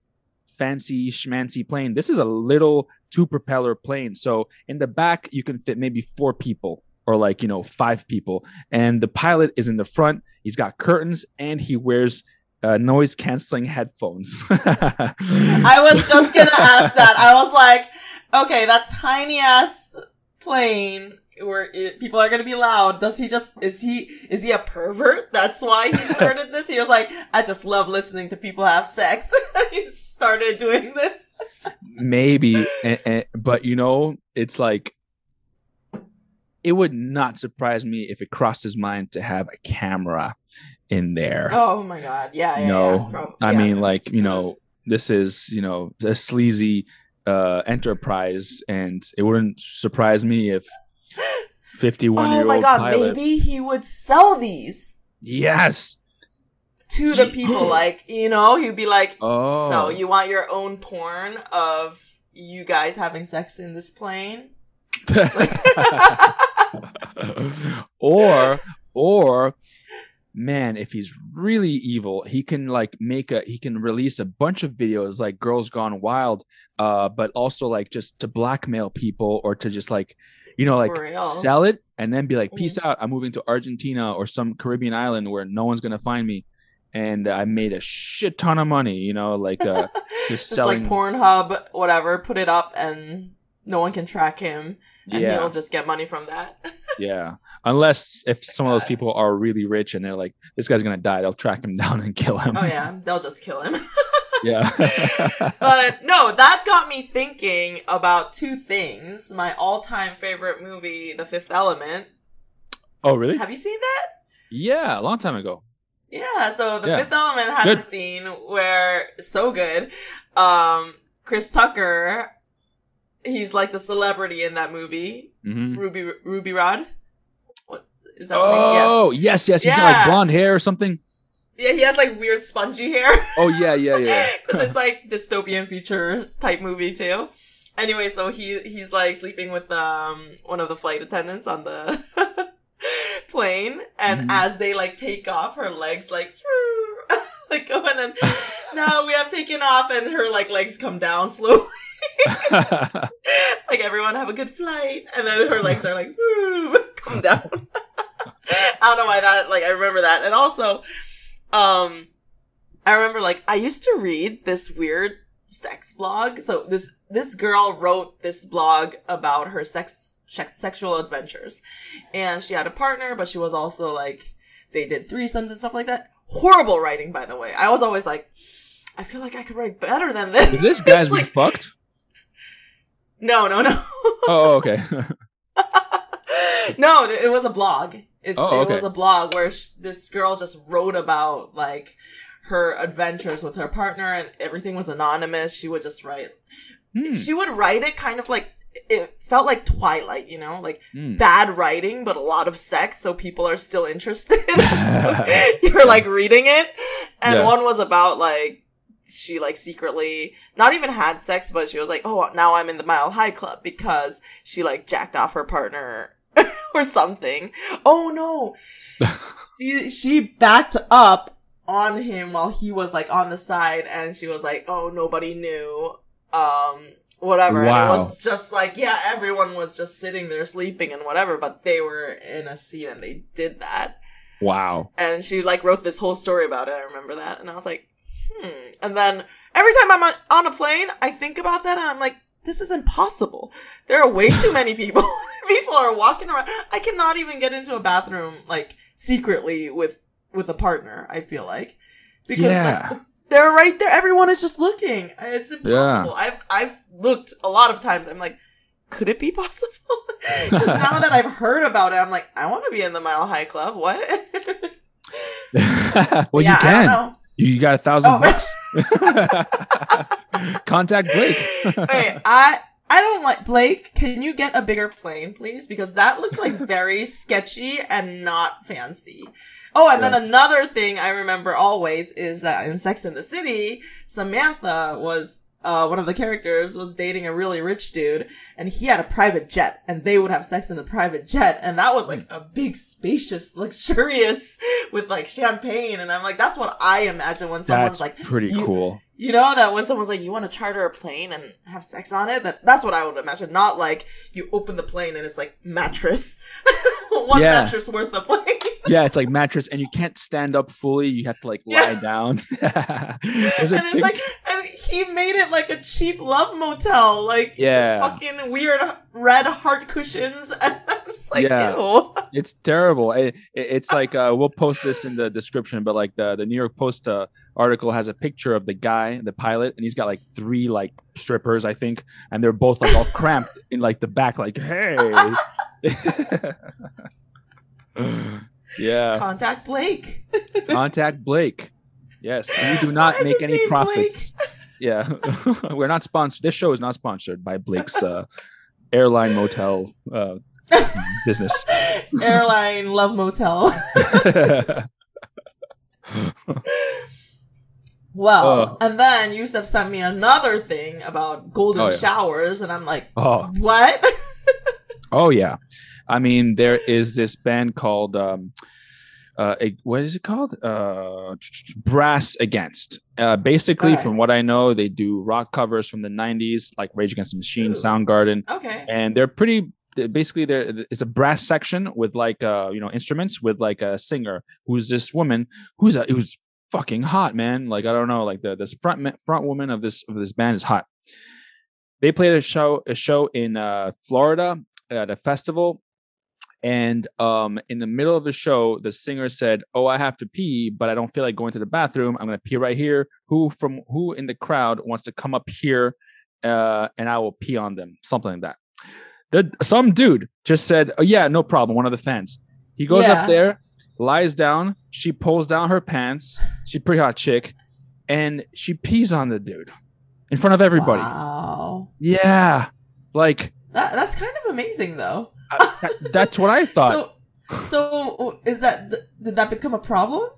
fancy schmancy plane. This is a little two propeller plane. So in the back you can fit maybe 4 people or like, you know, 5 people, and the pilot is in the front. He's got curtains and he wears noise canceling headphones. I was just gonna ask that. I was like, okay, that tiny ass plane where people are gonna be loud. Does he just is he a pervert? That's why he started this. He was like, I just love listening to people have sex. He started doing this. Maybe, but you know, it's like, it would not surprise me if it crossed his mind to have a camera in there. Oh my god, yeah. No, yeah, I mean, like, you know, this is, you know, a sleazy enterprise, and it wouldn't surprise me if 51-year-old. Oh my god, pilot, maybe he would sell these. Yes. To the people, like, you know, he'd be like, oh, so you want your own porn of you guys having sex in this plane? or man, if he's really evil, he can like release a bunch of videos like Girls Gone Wild, but also like just to blackmail people, or to just like, you know, like sell it and then be like, peace out, I'm moving to Argentina or some Caribbean island where no one's gonna find me, and I made a shit ton of money, you know, like just selling, like Pornhub, whatever, put it up and no one can track him, and he'll just get money from that. Yeah. Unless if some of those people are really rich and they're like, this guy's going to die, they'll track him down and kill him. Oh, yeah. They'll just kill him. Yeah. But no, that got me thinking about two things. My all-time favorite movie, The Fifth Element. Oh, really? Have you seen that? Yeah, a long time ago. Yeah. So The Fifth Element had a scene where, so good, Chris Tucker... He's like the celebrity in that movie, Ruby Rod. What is that? Oh, yes. He's got like blonde hair or something. Yeah, he has like weird spongy hair. Oh yeah. Because it's like dystopian future type movie too. Anyway, so he's like sleeping with one of the flight attendants on the plane, and as they like take off, her legs like like go, and then now we have taken off, and her like legs come down slowly. Like, everyone have a good flight, and then her legs are like come down. I don't know why that, like, I remember that. And also I remember, like, I used to read this weird sex blog. So this girl wrote this blog about her sexual adventures, and she had a partner, but she was also like, they did threesomes and stuff like that. Horrible writing, by the way. I was always like, I feel like I could write better than this. Did this guy's like, be fucked? No. Oh, okay. No, it was a blog. It was a blog where this girl just wrote about, like, her adventures with her partner, and everything was anonymous. She would just write. She would write it kind of like, it felt like Twilight, you know, like bad writing, but a lot of sex. So people are still interested. So you're like reading it. And one was about like, she like secretly not even had sex, but she was like, oh, now I'm in the Mile High Club because she like jacked off her partner or something. Oh no. She backed up on him while he was like on the side, and she was like, oh, nobody knew. Whatever. Wow. And it was just like, yeah, everyone was just sitting there sleeping and whatever, but they were in a scene and they did that. Wow. And she like wrote this whole story about it. I remember that. And I was like, And then every time I'm on a plane, I think about that, and I'm like, this is impossible. There are way too many people. People are walking around. I cannot even get into a bathroom like secretly with a partner, I feel like. Because like, they're right there. Everyone is just looking. It's impossible. Yeah. I've looked a lot of times. I'm like, could it be possible? Because now that I've heard about it, I'm like, I want to be in the Mile High Club. What? Well, yeah, you can. I don't know. You got $1,000. Contact Blake. Wait, I don't like Blake. Can you get a bigger plane, please? Because that looks like very sketchy and not fancy. Oh, and then another thing I remember always is that in Sex and the City, Samantha was, one of the characters was dating a really rich dude, and he had a private jet, and they would have sex in the private jet. And that was like a big, spacious, luxurious with like champagne. And I'm like, that's what I imagine when someone's that's like, pretty cool. You know, that when someone's like, you want to charter a plane and have sex on it? That's what I would imagine. Not like you open the plane and it's like mattress. One mattress worth of plane. Yeah, it's like mattress, and you can't stand up fully. You have to like lie down. It's like, and he made it like a cheap love motel, like fucking weird red heart cushions. And I was like, ew. It's terrible. It's like we'll post this in the description, but like the New York Post article has a picture of the guy, the pilot, and he's got like three like strippers, I think, and they're both like all cramped in like the back, like hey. Yeah. Contact Blake. Contact Blake. Yes. We do not make any profits. Blake? Yeah. We're not sponsored. This show is not sponsored by Blake's airline motel business. Airline love motel. Well, and then Youssef sent me another thing about golden showers, and I'm like, what? Oh, yeah. I mean, there is this band called, what is it called? Brass Against. Basically, from what I know, they do rock covers from the 90s, like Rage Against the Machine, Soundgarden. Okay. And they're pretty... Basically, there is a brass section with like, instruments with like a singer who's this woman who's fucking hot, man. Like, I don't know, like this front woman of this band is hot. They played a show in Florida at a festival. And in the middle of the show, the singer said, "Oh, I have to pee, but I don't feel like going to the bathroom. I'm going to pee right here. Who in the crowd wants to come up here and I will pee on them?" Something like that. Some dude just said, "Oh, yeah, no problem." One of the fans. He goes up there, lies down. She pulls down her pants. She's a pretty hot chick. And she pees on the dude in front of everybody. Wow. Yeah. Like... That's kind of amazing, though. That's what I thought. So is that did that become a problem?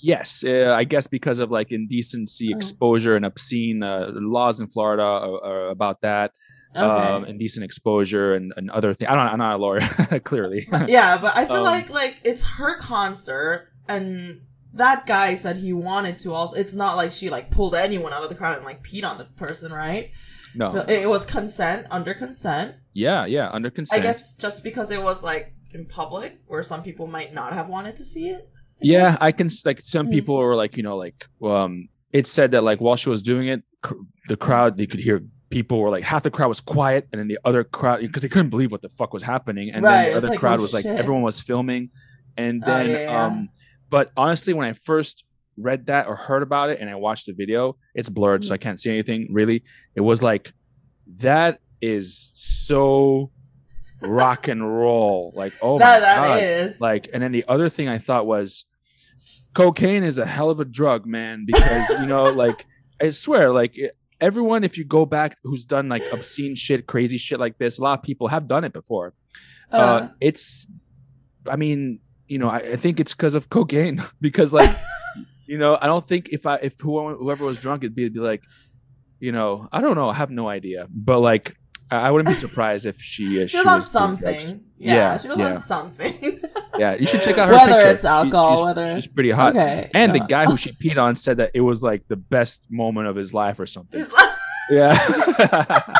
Yes, I guess because of like indecency, exposure, and obscene laws in Florida are about that. Okay. Indecent exposure and other things. I'm not a lawyer, clearly. Yeah, but I feel like it's her concert, and that guy said he wanted to. Also, it's not like she like pulled anyone out of the crowd and like peed on the person, right? No, it was under consent. Yeah, under consent. I guess just because it was like in public, where some people might not have wanted to see it. I guess. I can like some people were like, it said that like while she was doing it, the crowd, you could hear people were like half the crowd was quiet, and then the other crowd because they couldn't believe what the fuck was happening, and then the other crowd was like everyone was filming, and then but honestly, when I first read that or heard about it and I watched the video, it's blurred, so I can't see anything really. It was like, that is so rock and roll, like oh my god is. Like, and then the other thing I thought was, cocaine is a hell of a drug, man, because like I swear, like everyone, if you go back, who's done like obscene shit, crazy shit like this, a lot of people have done it before. It's I mean, I think it's because of cocaine, because like I don't think if whoever was drunk, it'd be like, I don't know. I have no idea. But like, I wouldn't be surprised if she was on something. Yeah, she was on something. Yeah, you should check out her picture. Whether it's alcohol, she's pretty hot. Okay, and the guy who she peed on said that it was like the best moment of his life or something. Yeah. I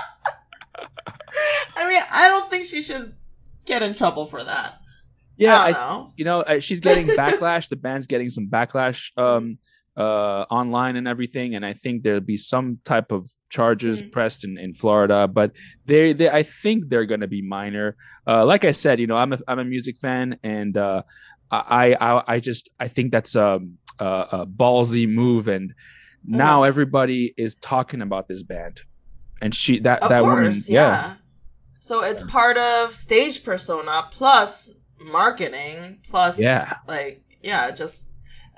mean, I don't think she should get in trouble for that. Yeah, she's getting backlash. The band's getting some backlash online and everything, and I think there'll be some type of charges pressed in Florida, but they I think they're going to be minor. Like I said, I'm a music fan, and I think that's a ballsy move, and now everybody is talking about this band, and that woman. So it's part of stage persona plus marketing plus just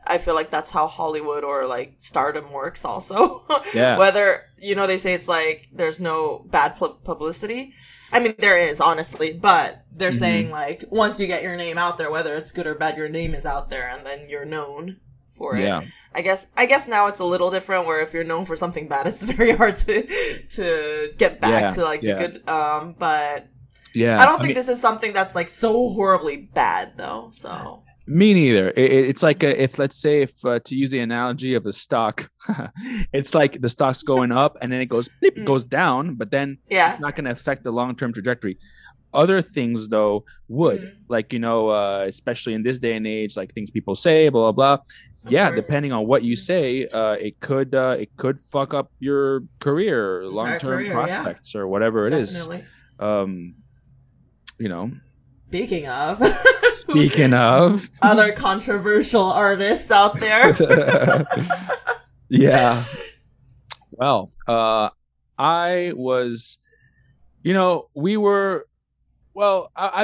I feel like that's how Hollywood or like stardom works also. Whether they say it's like there's no bad publicity. I mean, there is, honestly, but they're saying like once you get your name out there, whether it's good or bad, your name is out there, and then you're known for it. I guess now it's a little different, where if you're known for something bad, it's very hard to get back to like the good, but yeah, I don't think this is something that's like so horribly bad, though. So me neither. It's like if to use the analogy of a stock, it's like the stock's going up and then it goes down, but then it's not going to affect the long term trajectory. Other things, though, would like, you know, especially in this day and age, like things people say, blah, blah, blah. Of course. Depending on what you say, it could fuck up your career, long-term prospects or whatever it is. You know, speaking of other controversial artists out there. Yeah. Well, I've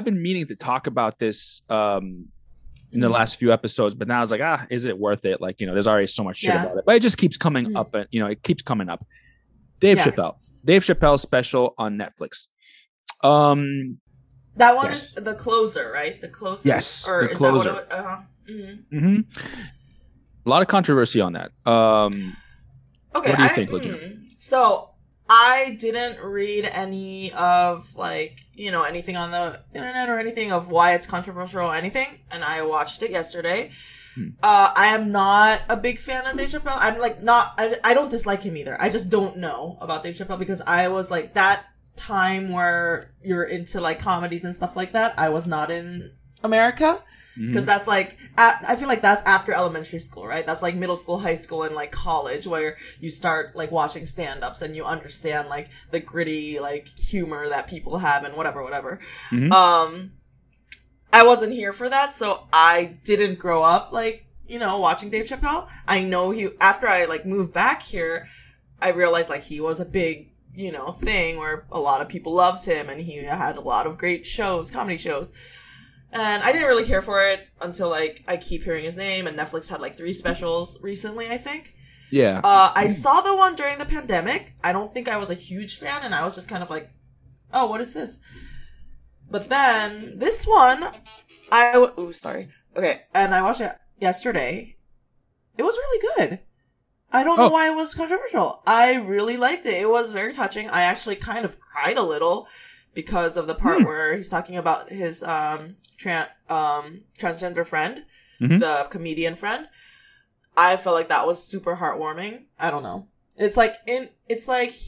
been meaning to talk about this, in the last few episodes, but now I was like, is it worth it? Like, you know, there's already so much shit about it, but it just keeps coming up, and you know, it keeps coming up. Dave Chappelle special on Netflix. That one is The Closer, right? The Closer. Yes. Or The Closer. Is that what it was? Uh-huh. Mm-hmm. Mm-hmm. A lot of controversy on that. Okay. What do you think, Legina? So I didn't read any of, like, you know, anything on the internet or anything of why it's controversial or anything. And I watched it yesterday. I am not a big fan of Dave Chappelle. I don't dislike him either. I just don't know about Dave Chappelle because I was like that time where you're into like comedies and stuff like that. I was not in America because that's like I feel like that's after elementary school, right? That's like middle school, high school, and like college where you start like watching stand-ups and you understand like the gritty like humor that people have and whatever. I wasn't here for that, so I didn't grow up like, you know, watching Dave Chappelle. I know he, after I like moved back here, I realized like he was a big, you know, thing where a lot of people loved him and he had a lot of great shows, comedy shows. And I didn't really care for it until, like, I keep hearing his name, and Netflix had, like, 3 specials recently, I think. Yeah. I saw the one during the pandemic. I don't think I was a huge fan, and I was just kind of like, oh, what is this? But then, this one, I watched it yesterday. It was really good. I don't know why it was controversial. I really liked it. It was very touching. I actually kind of cried a little because of the part where he's talking about his transgender friend, the comedian friend. I felt like that was super heartwarming. I don't know.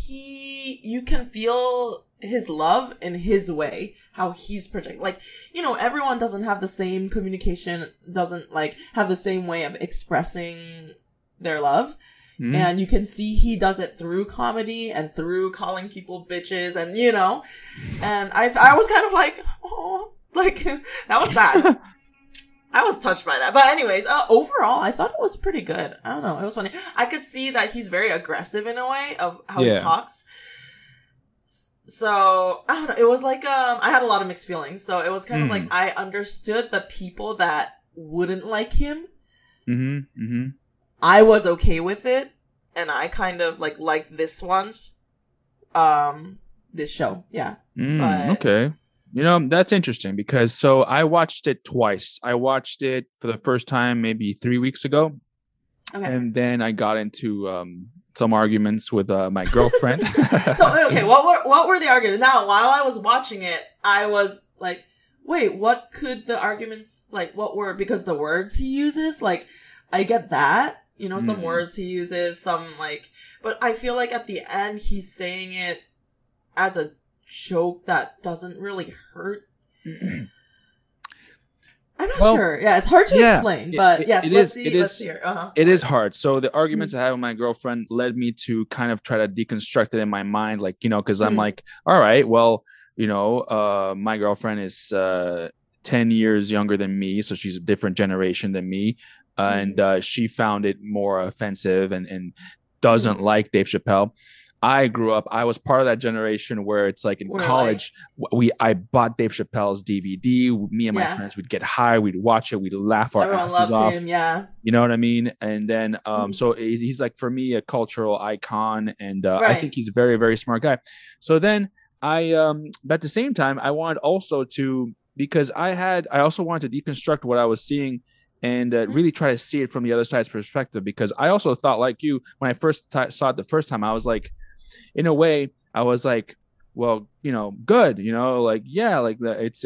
You can feel his love in his way, how he's projecting. Like, you know, everyone doesn't have the same communication, doesn't like have the same way of expressing their love. And you can see he does it through comedy and through calling people bitches and, you know, and I was kind of like, oh, like that was sad. I was touched by that. But anyways, overall, I thought it was pretty good. I don't know. It was funny. I could see that he's very aggressive in a way of how he talks. So I don't know. It was like, I had a lot of mixed feelings. So it was kind of like, I understood the people that wouldn't like him. Mm-hmm. Mm-hmm. I was okay with it, and I kind of like this one, this show. Yeah. Okay. You know, that's interesting because so I watched it twice. I watched it for the first time maybe 3 weeks ago. Okay. And then I got into some arguments with my girlfriend. So, okay, what were the arguments? Now, while I was watching it, I was like, wait, what could the arguments, like what were, because the words he uses, like I get that. You know, some words he uses, some like, but I feel like at the end he's saying it as a joke that doesn't really hurt. I'm not sure. Yeah, it's hard to explain, but let's hear. Uh-huh. It is hard. So the arguments I had with my girlfriend led me to kind of try to deconstruct it in my mind, like, you know, because I'm like, all right, well, you know, my girlfriend is 10 years younger than me, so she's a different generation than me. And she found it more offensive and doesn't like Dave Chappelle. I grew up, I was part of that generation where it's like in college, I bought Dave Chappelle's DVD. Me and my friends would get high, we'd watch it, we'd laugh our asses off. Him, You know what I mean? And then, so he's like, for me, a cultural icon. And I think he's a very, very smart guy. So then but at the same time, I wanted also to, because I also wanted to deconstruct what I was seeing and really try to see it from the other side's perspective, because I also thought, like you, when I first saw it the first time, I was like, in a way, I was like, well, you know, good, you know, like, yeah, like it's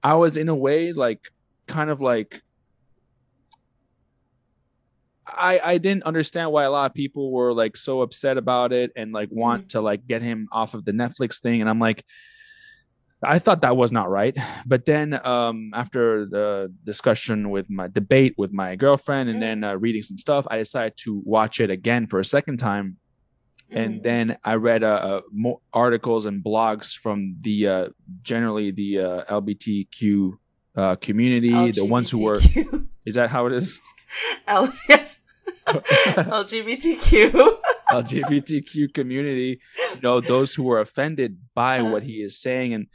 I was in a way like kind of like I didn't understand why a lot of people were like so upset about it and like want to like get him off of the Netflix thing, and I'm like, I thought that was not right. But then after the discussion with my debate with my girlfriend and then reading some stuff, I decided to watch it again for a second time. And then I read more articles and blogs from the generally the LGBTQ community, LGBTQ. The ones who were. Is that how it is? Yes. LGBTQ. LGBTQ community, you know, those who were offended by what he is saying, and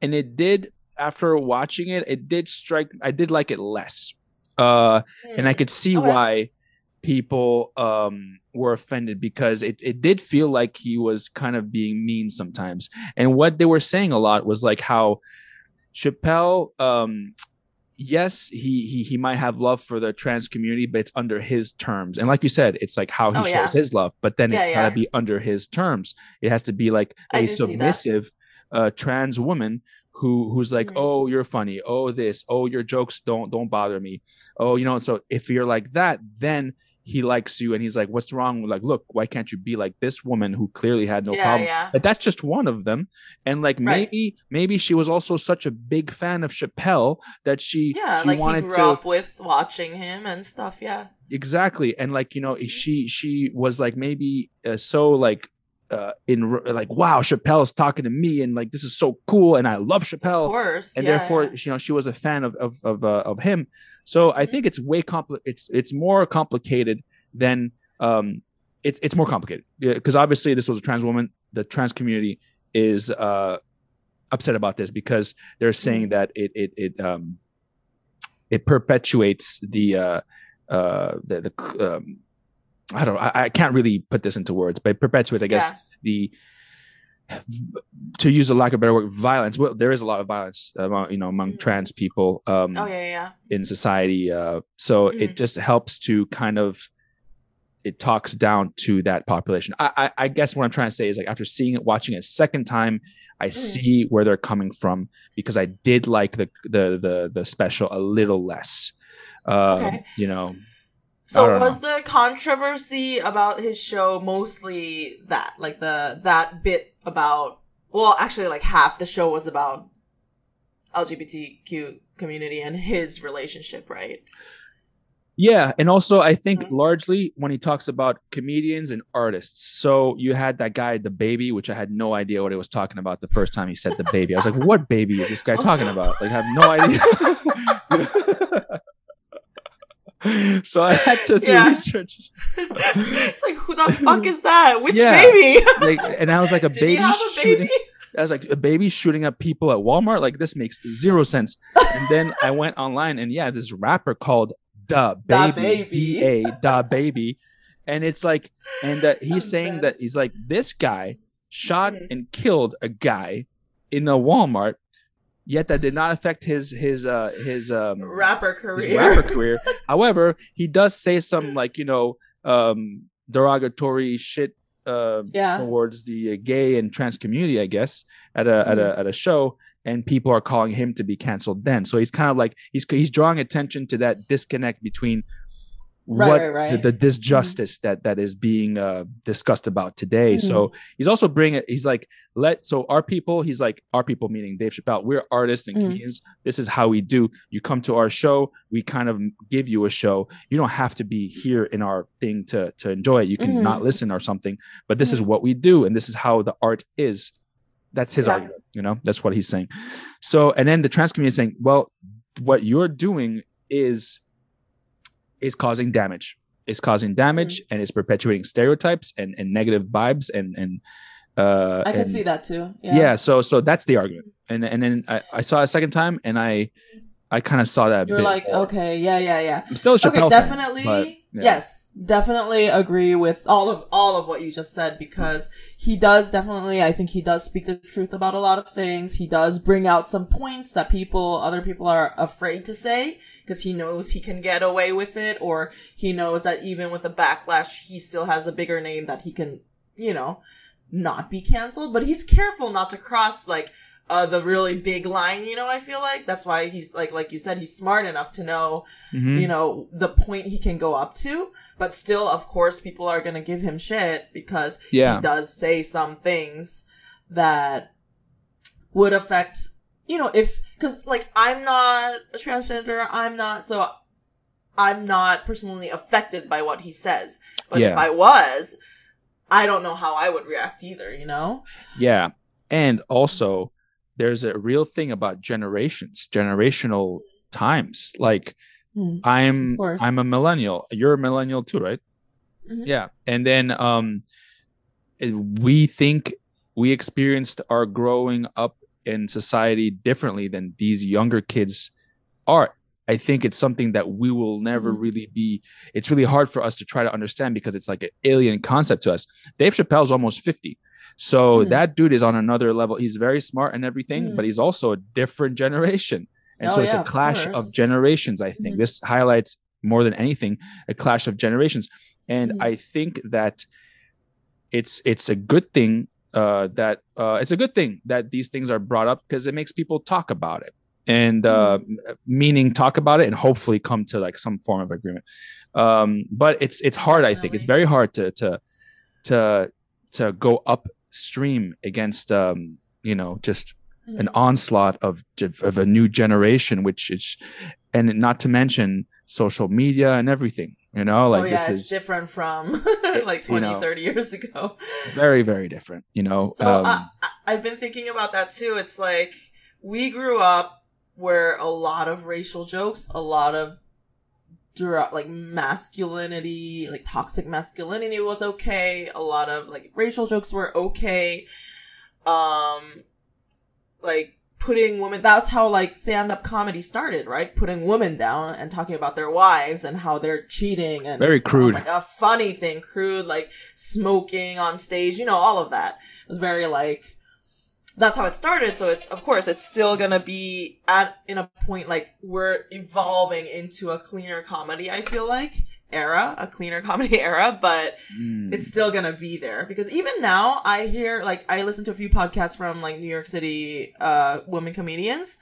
it did, after watching it, it did strike. I did like it less, and I could see why people were offended, because it did feel like he was kind of being mean sometimes. And what they were saying a lot was like how Chappelle. Yes, he might have love for the trans community, but it's under his terms. And like you said, it's like how he shows his love, but then it's gotta be under his terms. It has to be like a submissive trans woman who's like, oh, you're funny. Oh, this. Oh, your jokes don't bother me. Oh, you know. So if you're like that, then he likes you, and he's like, what's wrong? Like, look, why can't you be like this woman who clearly had no problem? But that's just one of them. And like, maybe she was also such a big fan of Chappelle that she like wanted, he grew up with watching him and stuff. Yeah, exactly. And like, you know, she was like, maybe so like wow, Chappelle's talking to me, and like, this is so cool, and I love Chappelle, of course, and therefore, you know, she was a fan of him. So I think it's more complicated than it's more complicated, because obviously this was a trans woman. The trans community is upset about this because they're saying that it perpetuates the I can't really put this into words, but perpetuates, I guess, the, to use a lack of better word, violence. Well, there is a lot of violence among trans people in society. So it just helps to kind of, it talks down to that population. I guess what I'm trying to say is, like, after watching it a second time, I see where they're coming from, because I did like the special a little less, you know. So was the controversy about his show mostly that, like that bit about, well, actually like half the show was about LGBTQ community and his relationship, right? Yeah. And also I think largely when he talks about comedians and artists. So you had that guy, Da Baby, which I had no idea what he was talking about the first time he said Da Baby. I was like, what baby is this guy talking about? Like, I have no idea. So I had to do research. It's like, who the fuck is that? Which baby? Like, and I was like, a baby shooting up people at Walmart? Like, this makes zero sense. And then I went online, and this rapper called Da Baby, D-A, Da Baby. And it's like, and he's saying that he's like, this guy shot and killed a guy in a Walmart, yet that did not affect his rapper career. However, he does say some, like, you know, derogatory shit towards the gay and trans community, I guess, at a show, and people are calling him to be canceled. Then, so he's kind of like he's drawing attention to that disconnect between this justice that is being discussed about today. So he's also our people, meaning Dave Chappelle, we're artists and comedians. This is how we do. You come to our show, we kind of give you a show. You don't have to be here in our thing to enjoy it. You can not listen or something, but this is what we do, and this is how the art is. That's his argument, you know, that's what he's saying. So, and then the trans community is saying, well, what you're doing is causing damage. It's causing damage, and it's perpetuating stereotypes and negative vibes. And I could see that too. Yeah. So that's the argument. And then I saw it a second time, and I kind of saw that. You're like, okay, yeah. I'm still a Chappelle definitely fan, but, yes, definitely agree with all of what you just said, because he does definitely. I think he does speak the truth about a lot of things. He does bring out some points that other people are afraid to say, because he knows he can get away with it, or he knows that even with a backlash, he still has a bigger name that he can, you know, not be canceled. But he's careful not to cross, like, the really big line, you know. I feel like that's why he's like you said, he's smart enough to know, you know, the point he can go up to, but still, of course, people are going to give him shit because he does say some things that would affect, you know, if, because, like, I'm not a transgender, so I'm not personally affected by what he says. But if I was, I don't know how I would react either, you know? Yeah. And also, there's a real thing about generational times. Like, I'm a millennial. You're a millennial too, right? Mm-hmm. Yeah. And then we think we experienced our growing up in society differently than these younger kids are. I think it's something that we will never really be. It's really hard for us to try to understand because it's like an alien concept to us. Dave Chappelle's almost 50. So that dude is on another level. He's very smart and everything, but he's also a different generation. And so it's a clash of generations, I think. This highlights more than anything, a clash of generations. And I think that it's a good thing that these things are brought up because it makes people talk about it. And meaning talk about it and hopefully come to like some form of agreement. But it's hard, I think. It's very hard to go upstream against just an onslaught of a new generation, which is, and not to mention social media and everything, you know, like it's different from like 20, 30 years ago. Very, very different, you know? So I've been thinking about that too. It's like, we grew up where a lot of racial jokes, a lot of like masculinity, like toxic masculinity was okay. A lot of like racial jokes were okay. Like putting women, that's how like stand-up comedy started, right? Putting women down and talking about their wives and how they're cheating, and very crude, like a funny thing, crude, like smoking on stage, you know, all of that. It was very like, that's how it started. So it's, of course, it's still gonna be in a point like we're evolving into a cleaner comedy, I feel like, but it's still gonna be there, because even now I hear, like, I listen to a few podcasts from like New York City women comedians,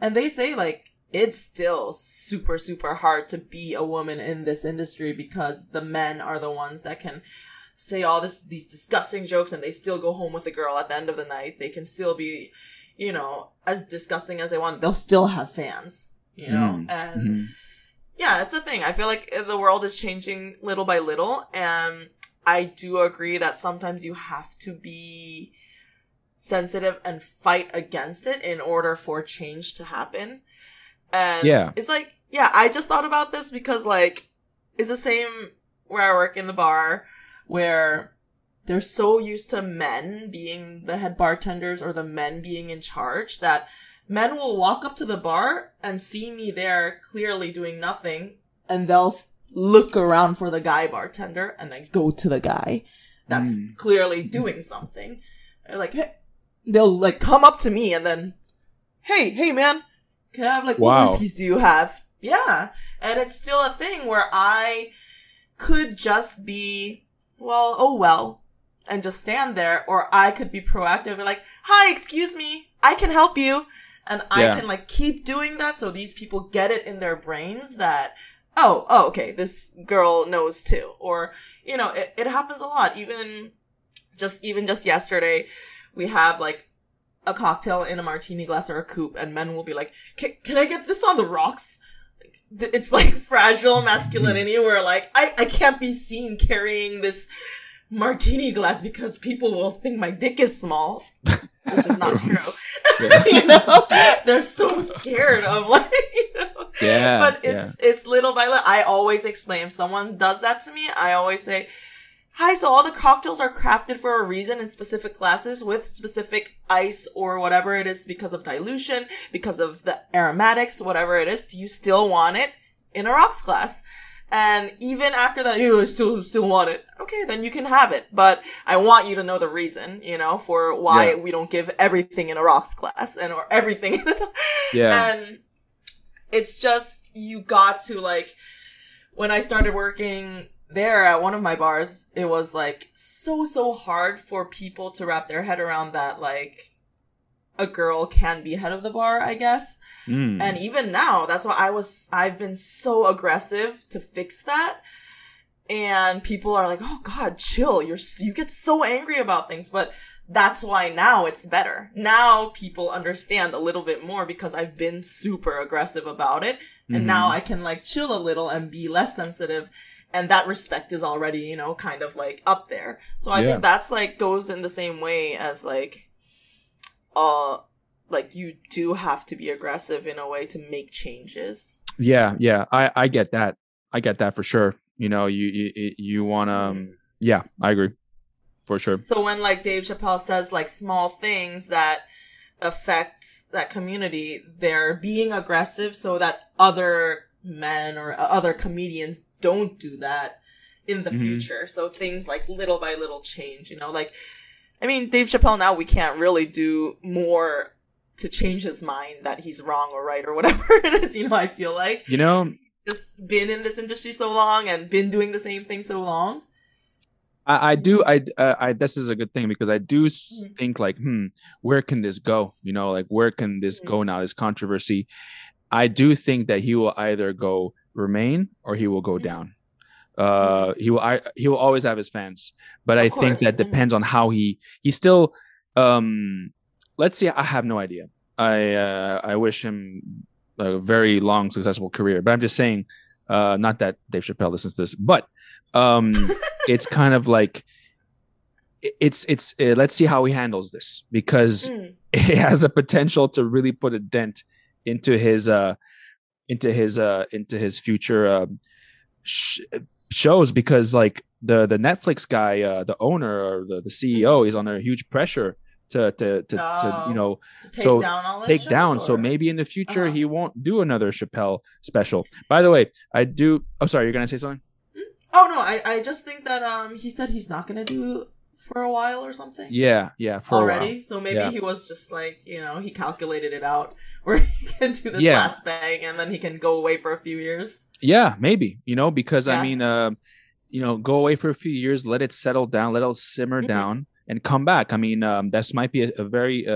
and they say like it's still super, super hard to be a woman in this industry because the men are the ones that can say all these disgusting jokes, and they still go home with a girl at the end of the night. They can still be, you know, as disgusting as they want. They'll still have fans, you know? And yeah, it's a thing. I feel like the world is changing little by little. And I do agree that sometimes you have to be sensitive and fight against it in order for change to happen. And it's like, I just thought about this because, like, it's the same where I work in the bar, where they're so used to men being the head bartenders or the men being in charge that men will walk up to the bar and see me there clearly doing nothing, and they'll look around for the guy bartender and then go to the guy that's clearly doing something. They're like, hey, they'll like come up to me and then, hey man, can I have like, what whiskeys do you have? Yeah. And it's still a thing where I could just be, and just stand there, or I could be proactive and like, hi, excuse me, I can help you. And I can like keep doing that, so these people get it in their brains that, oh, okay, this girl knows too. Or, you know, it happens a lot. Even just yesterday, we have like a cocktail in a martini glass or a coupe, and men will be like, can I get this on the rocks? It's like fragile masculinity where like I can't be seen carrying this martini glass because people will think my dick is small, which is not true. You know, they're so scared of like, you know, but it's little by little. I always explain, if someone does that to me, I always say, hi, so all the cocktails are crafted for a reason in specific glasses with specific ice or whatever it is, because of dilution, because of the aromatics, whatever it is. Do you still want it in a rocks glass? And even after that, you still want it. Okay, then you can have it. But I want you to know the reason, you know, for why we don't give everything in a rocks glass or everything. And it's just, you got to like, when I started working there at one of my bars, it was like so hard for people to wrap their head around that like a girl can be head of the bar, I guess. And even now, that's why I've been so aggressive to fix that. And people are like, oh god, chill, you get so angry about things. But That's why now it's better. Now people understand a little bit more because I've been super aggressive about it. And now I can like chill a little and be less sensitive. And that respect is already, you know, kind of like up there. So I think that's like goes in the same way as like you do have to be aggressive in a way to make changes. Yeah. Yeah. I get that. I get that for sure. You know, you want to, yeah, I agree. For sure. So when like Dave Chappelle says like small things that affect that community, they're being aggressive so that other men or other comedians don't do that in the future. So things like little by little change, you know, like, I mean, Dave Chappelle now we can't really do more to change his mind that he's wrong or right or whatever it is. You know, I feel like, you know, just been in this industry so long and been doing the same thing so long. I this is a good thing because I do think like, where can this go? You know, like, where can this go now? This controversy. I do think that he will either go remain or he will go down. He will always have his fans, but of course. Think that depends on how he still, let's see. I have no idea. I wish him a very long, successful career, but I'm just saying, not that Dave Chappelle listens to this, but, it's kind of like it's let's see how he handles this because it has a potential to really put a dent into his future shows because like the Netflix guy, the owner or the CEO is under huge pressure to you know to take down all his shows. So maybe in the future he won't do another Chappelle special. By the way, I do. Oh, sorry, you're gonna say something. Oh, no, I just think that he said he's not going to do for a while or something. Yeah, for already. A while. So maybe he was just like, you know, he calculated it out where he can do this last bang and then he can go away for a few years. Yeah, maybe, you know, because I mean, you know, go away for a few years, let it settle down, let it simmer down and come back. I mean, this might be a very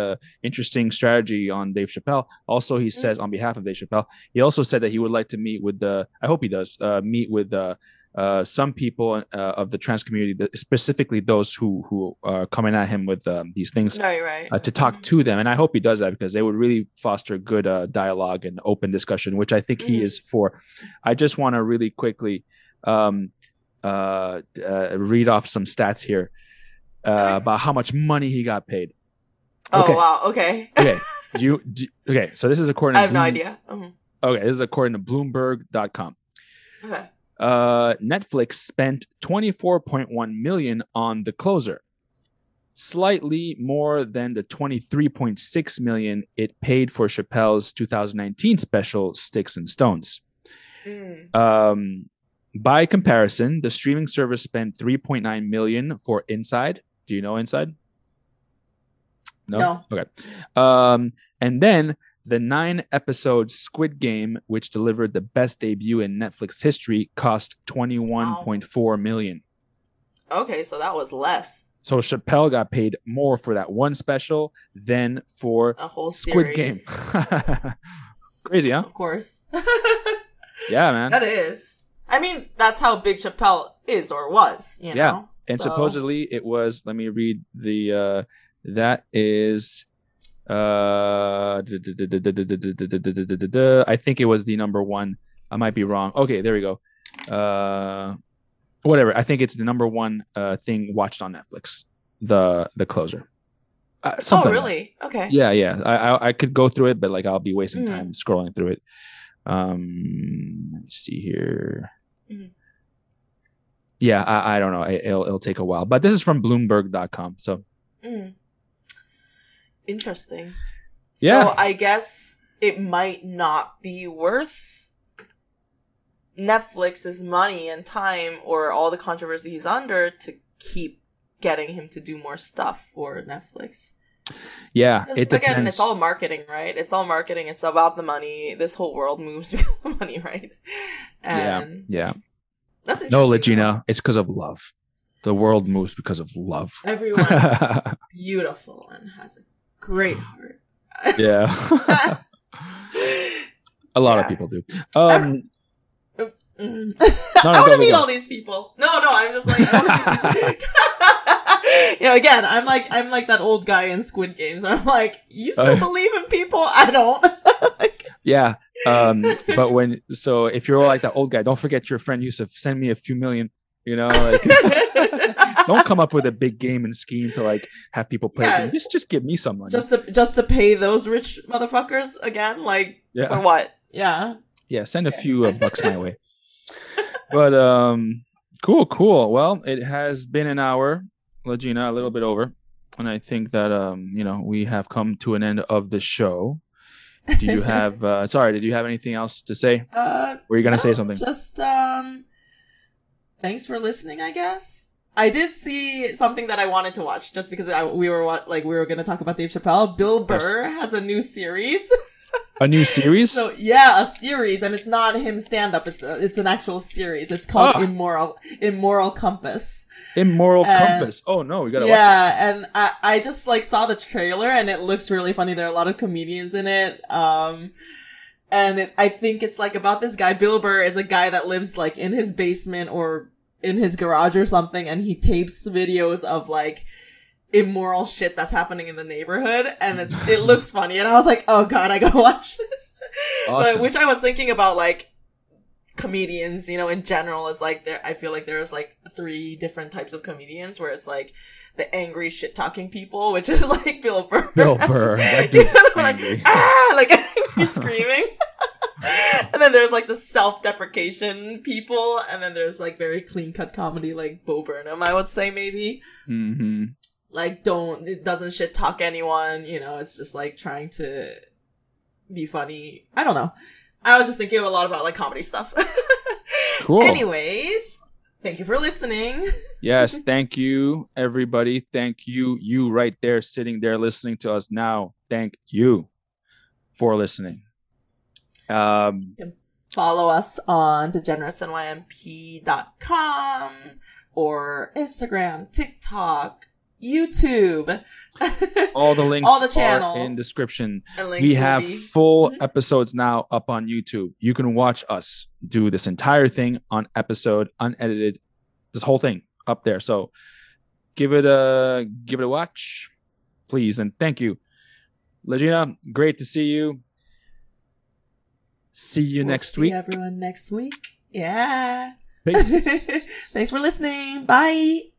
interesting strategy on Dave Chappelle. Also, he says on behalf of Dave Chappelle, he also said that he would like to meet with I hope he does, meet with some people of the trans community, specifically those who are coming at him with these things, right. To talk to them. And I hope he does that because they would really foster good dialogue and open discussion, which I think he is for. I just want to really quickly read off some stats here about how much money he got paid. Okay. Oh, wow. Okay. Okay. Okay. So this is according to... I have no idea. Mm-hmm. Okay. This is according to Bloomberg.com. Okay. Netflix spent $24.1 million on The Closer, slightly more than the $23.6 million it paid for Chappelle's 2019 special Sticks and Stones. By comparison, the streaming service spent $3.9 million for Inside. Do you know Inside? No. Okay. And then the 9-episode Squid Game, which delivered the best debut in Netflix history, cost $21.4 million. Okay, so that was less. So Chappelle got paid more for that one special than for a whole series. Squid Game. Crazy, huh? Of course. Yeah, man. That is. I mean, that's how big Chappelle is or was, you know? And supposedly it was, let me read the, that is... I think it was the number one. I might be wrong. Okay, there we go. Whatever. I think it's the number one thing watched on Netflix. The Closer. Oh, really? Okay. Yeah. I could go through it, but like I'll be wasting time scrolling through it. Let me see here. Yeah, I don't know. It'll take a while, but this is from Bloomberg.com. So. Interesting. Yeah. So I guess it might not be worth Netflix's money and time or all the controversy he's under to keep getting him to do more stuff for Netflix. Yeah. It depends. Again, it's all marketing, right? It's all marketing. It's about the money. This whole world moves because of money, right? And yeah. That's interesting. No, Legina, it's because of love. The world moves because of love. Everyone is beautiful and has a great heart. Yeah. A lot of people do. I want to meet all these people. No, I'm just like, I want to meet these people. You know, again, I'm like that old guy in Squid Games. I'm like, you still believe in people? I don't. Like, yeah. But if you're like that old guy, don't forget your friend Youssef. Send me a few million. You know, like, don't come up with a big game and scheme to like have people play. Yeah. Just give me some money. Just to pay those rich motherfuckers again, like for what? Yeah. Yeah, send a few bucks my way. But cool. Well, it has been an hour, Legina, a little bit over, and I think that we have come to an end of the show. Do you have? Did you have anything else to say? Were you gonna say something? Just thanks for listening, I guess. I did see something that I wanted to watch just because we were going to talk about Dave Chappelle. Bill Burr has a new series. A new series? So yeah, a series, and it's not him stand up. It's an actual series. It's called Immoral Compass. Compass. Oh no, we gotta watch it. And I just like saw the trailer, and it looks really funny. There are a lot of comedians in it. I think it's like about this guy. Bill Burr is a guy that lives like in his basement or in his garage or something. And he tapes videos of like immoral shit that's happening in the neighborhood. And it looks funny. And I was like, oh God, I gotta watch this. Awesome. But, which I was thinking about like comedians, you know, in general is like there. I feel like there's like three different types of comedians where it's like the angry shit talking people, which is like Bill Burr. You know, like angry screaming. And then there's like the self-deprecation people, and then there's like very clean-cut comedy like Bo Burnham, I would say, maybe. Mm-hmm. Like it doesn't shit talk anyone, you know, it's just like trying to be funny. I don't know, I was just thinking a lot about like comedy stuff. Cool. Anyways, thank you for listening. Yes, thank you everybody. Thank you right there sitting there listening to us now. Thank you for listening. You can follow us on degeneratesnymp.com or Instagram, TikTok, YouTube. All the links all the channels are in description. We have full episodes now up on YouTube. You can watch us do this entire thing on episode, unedited, this whole thing up there. So give it a watch, please, and thank you. Legina, great to see you. See you next week. See everyone next week. Yeah. Thanks for listening. Bye.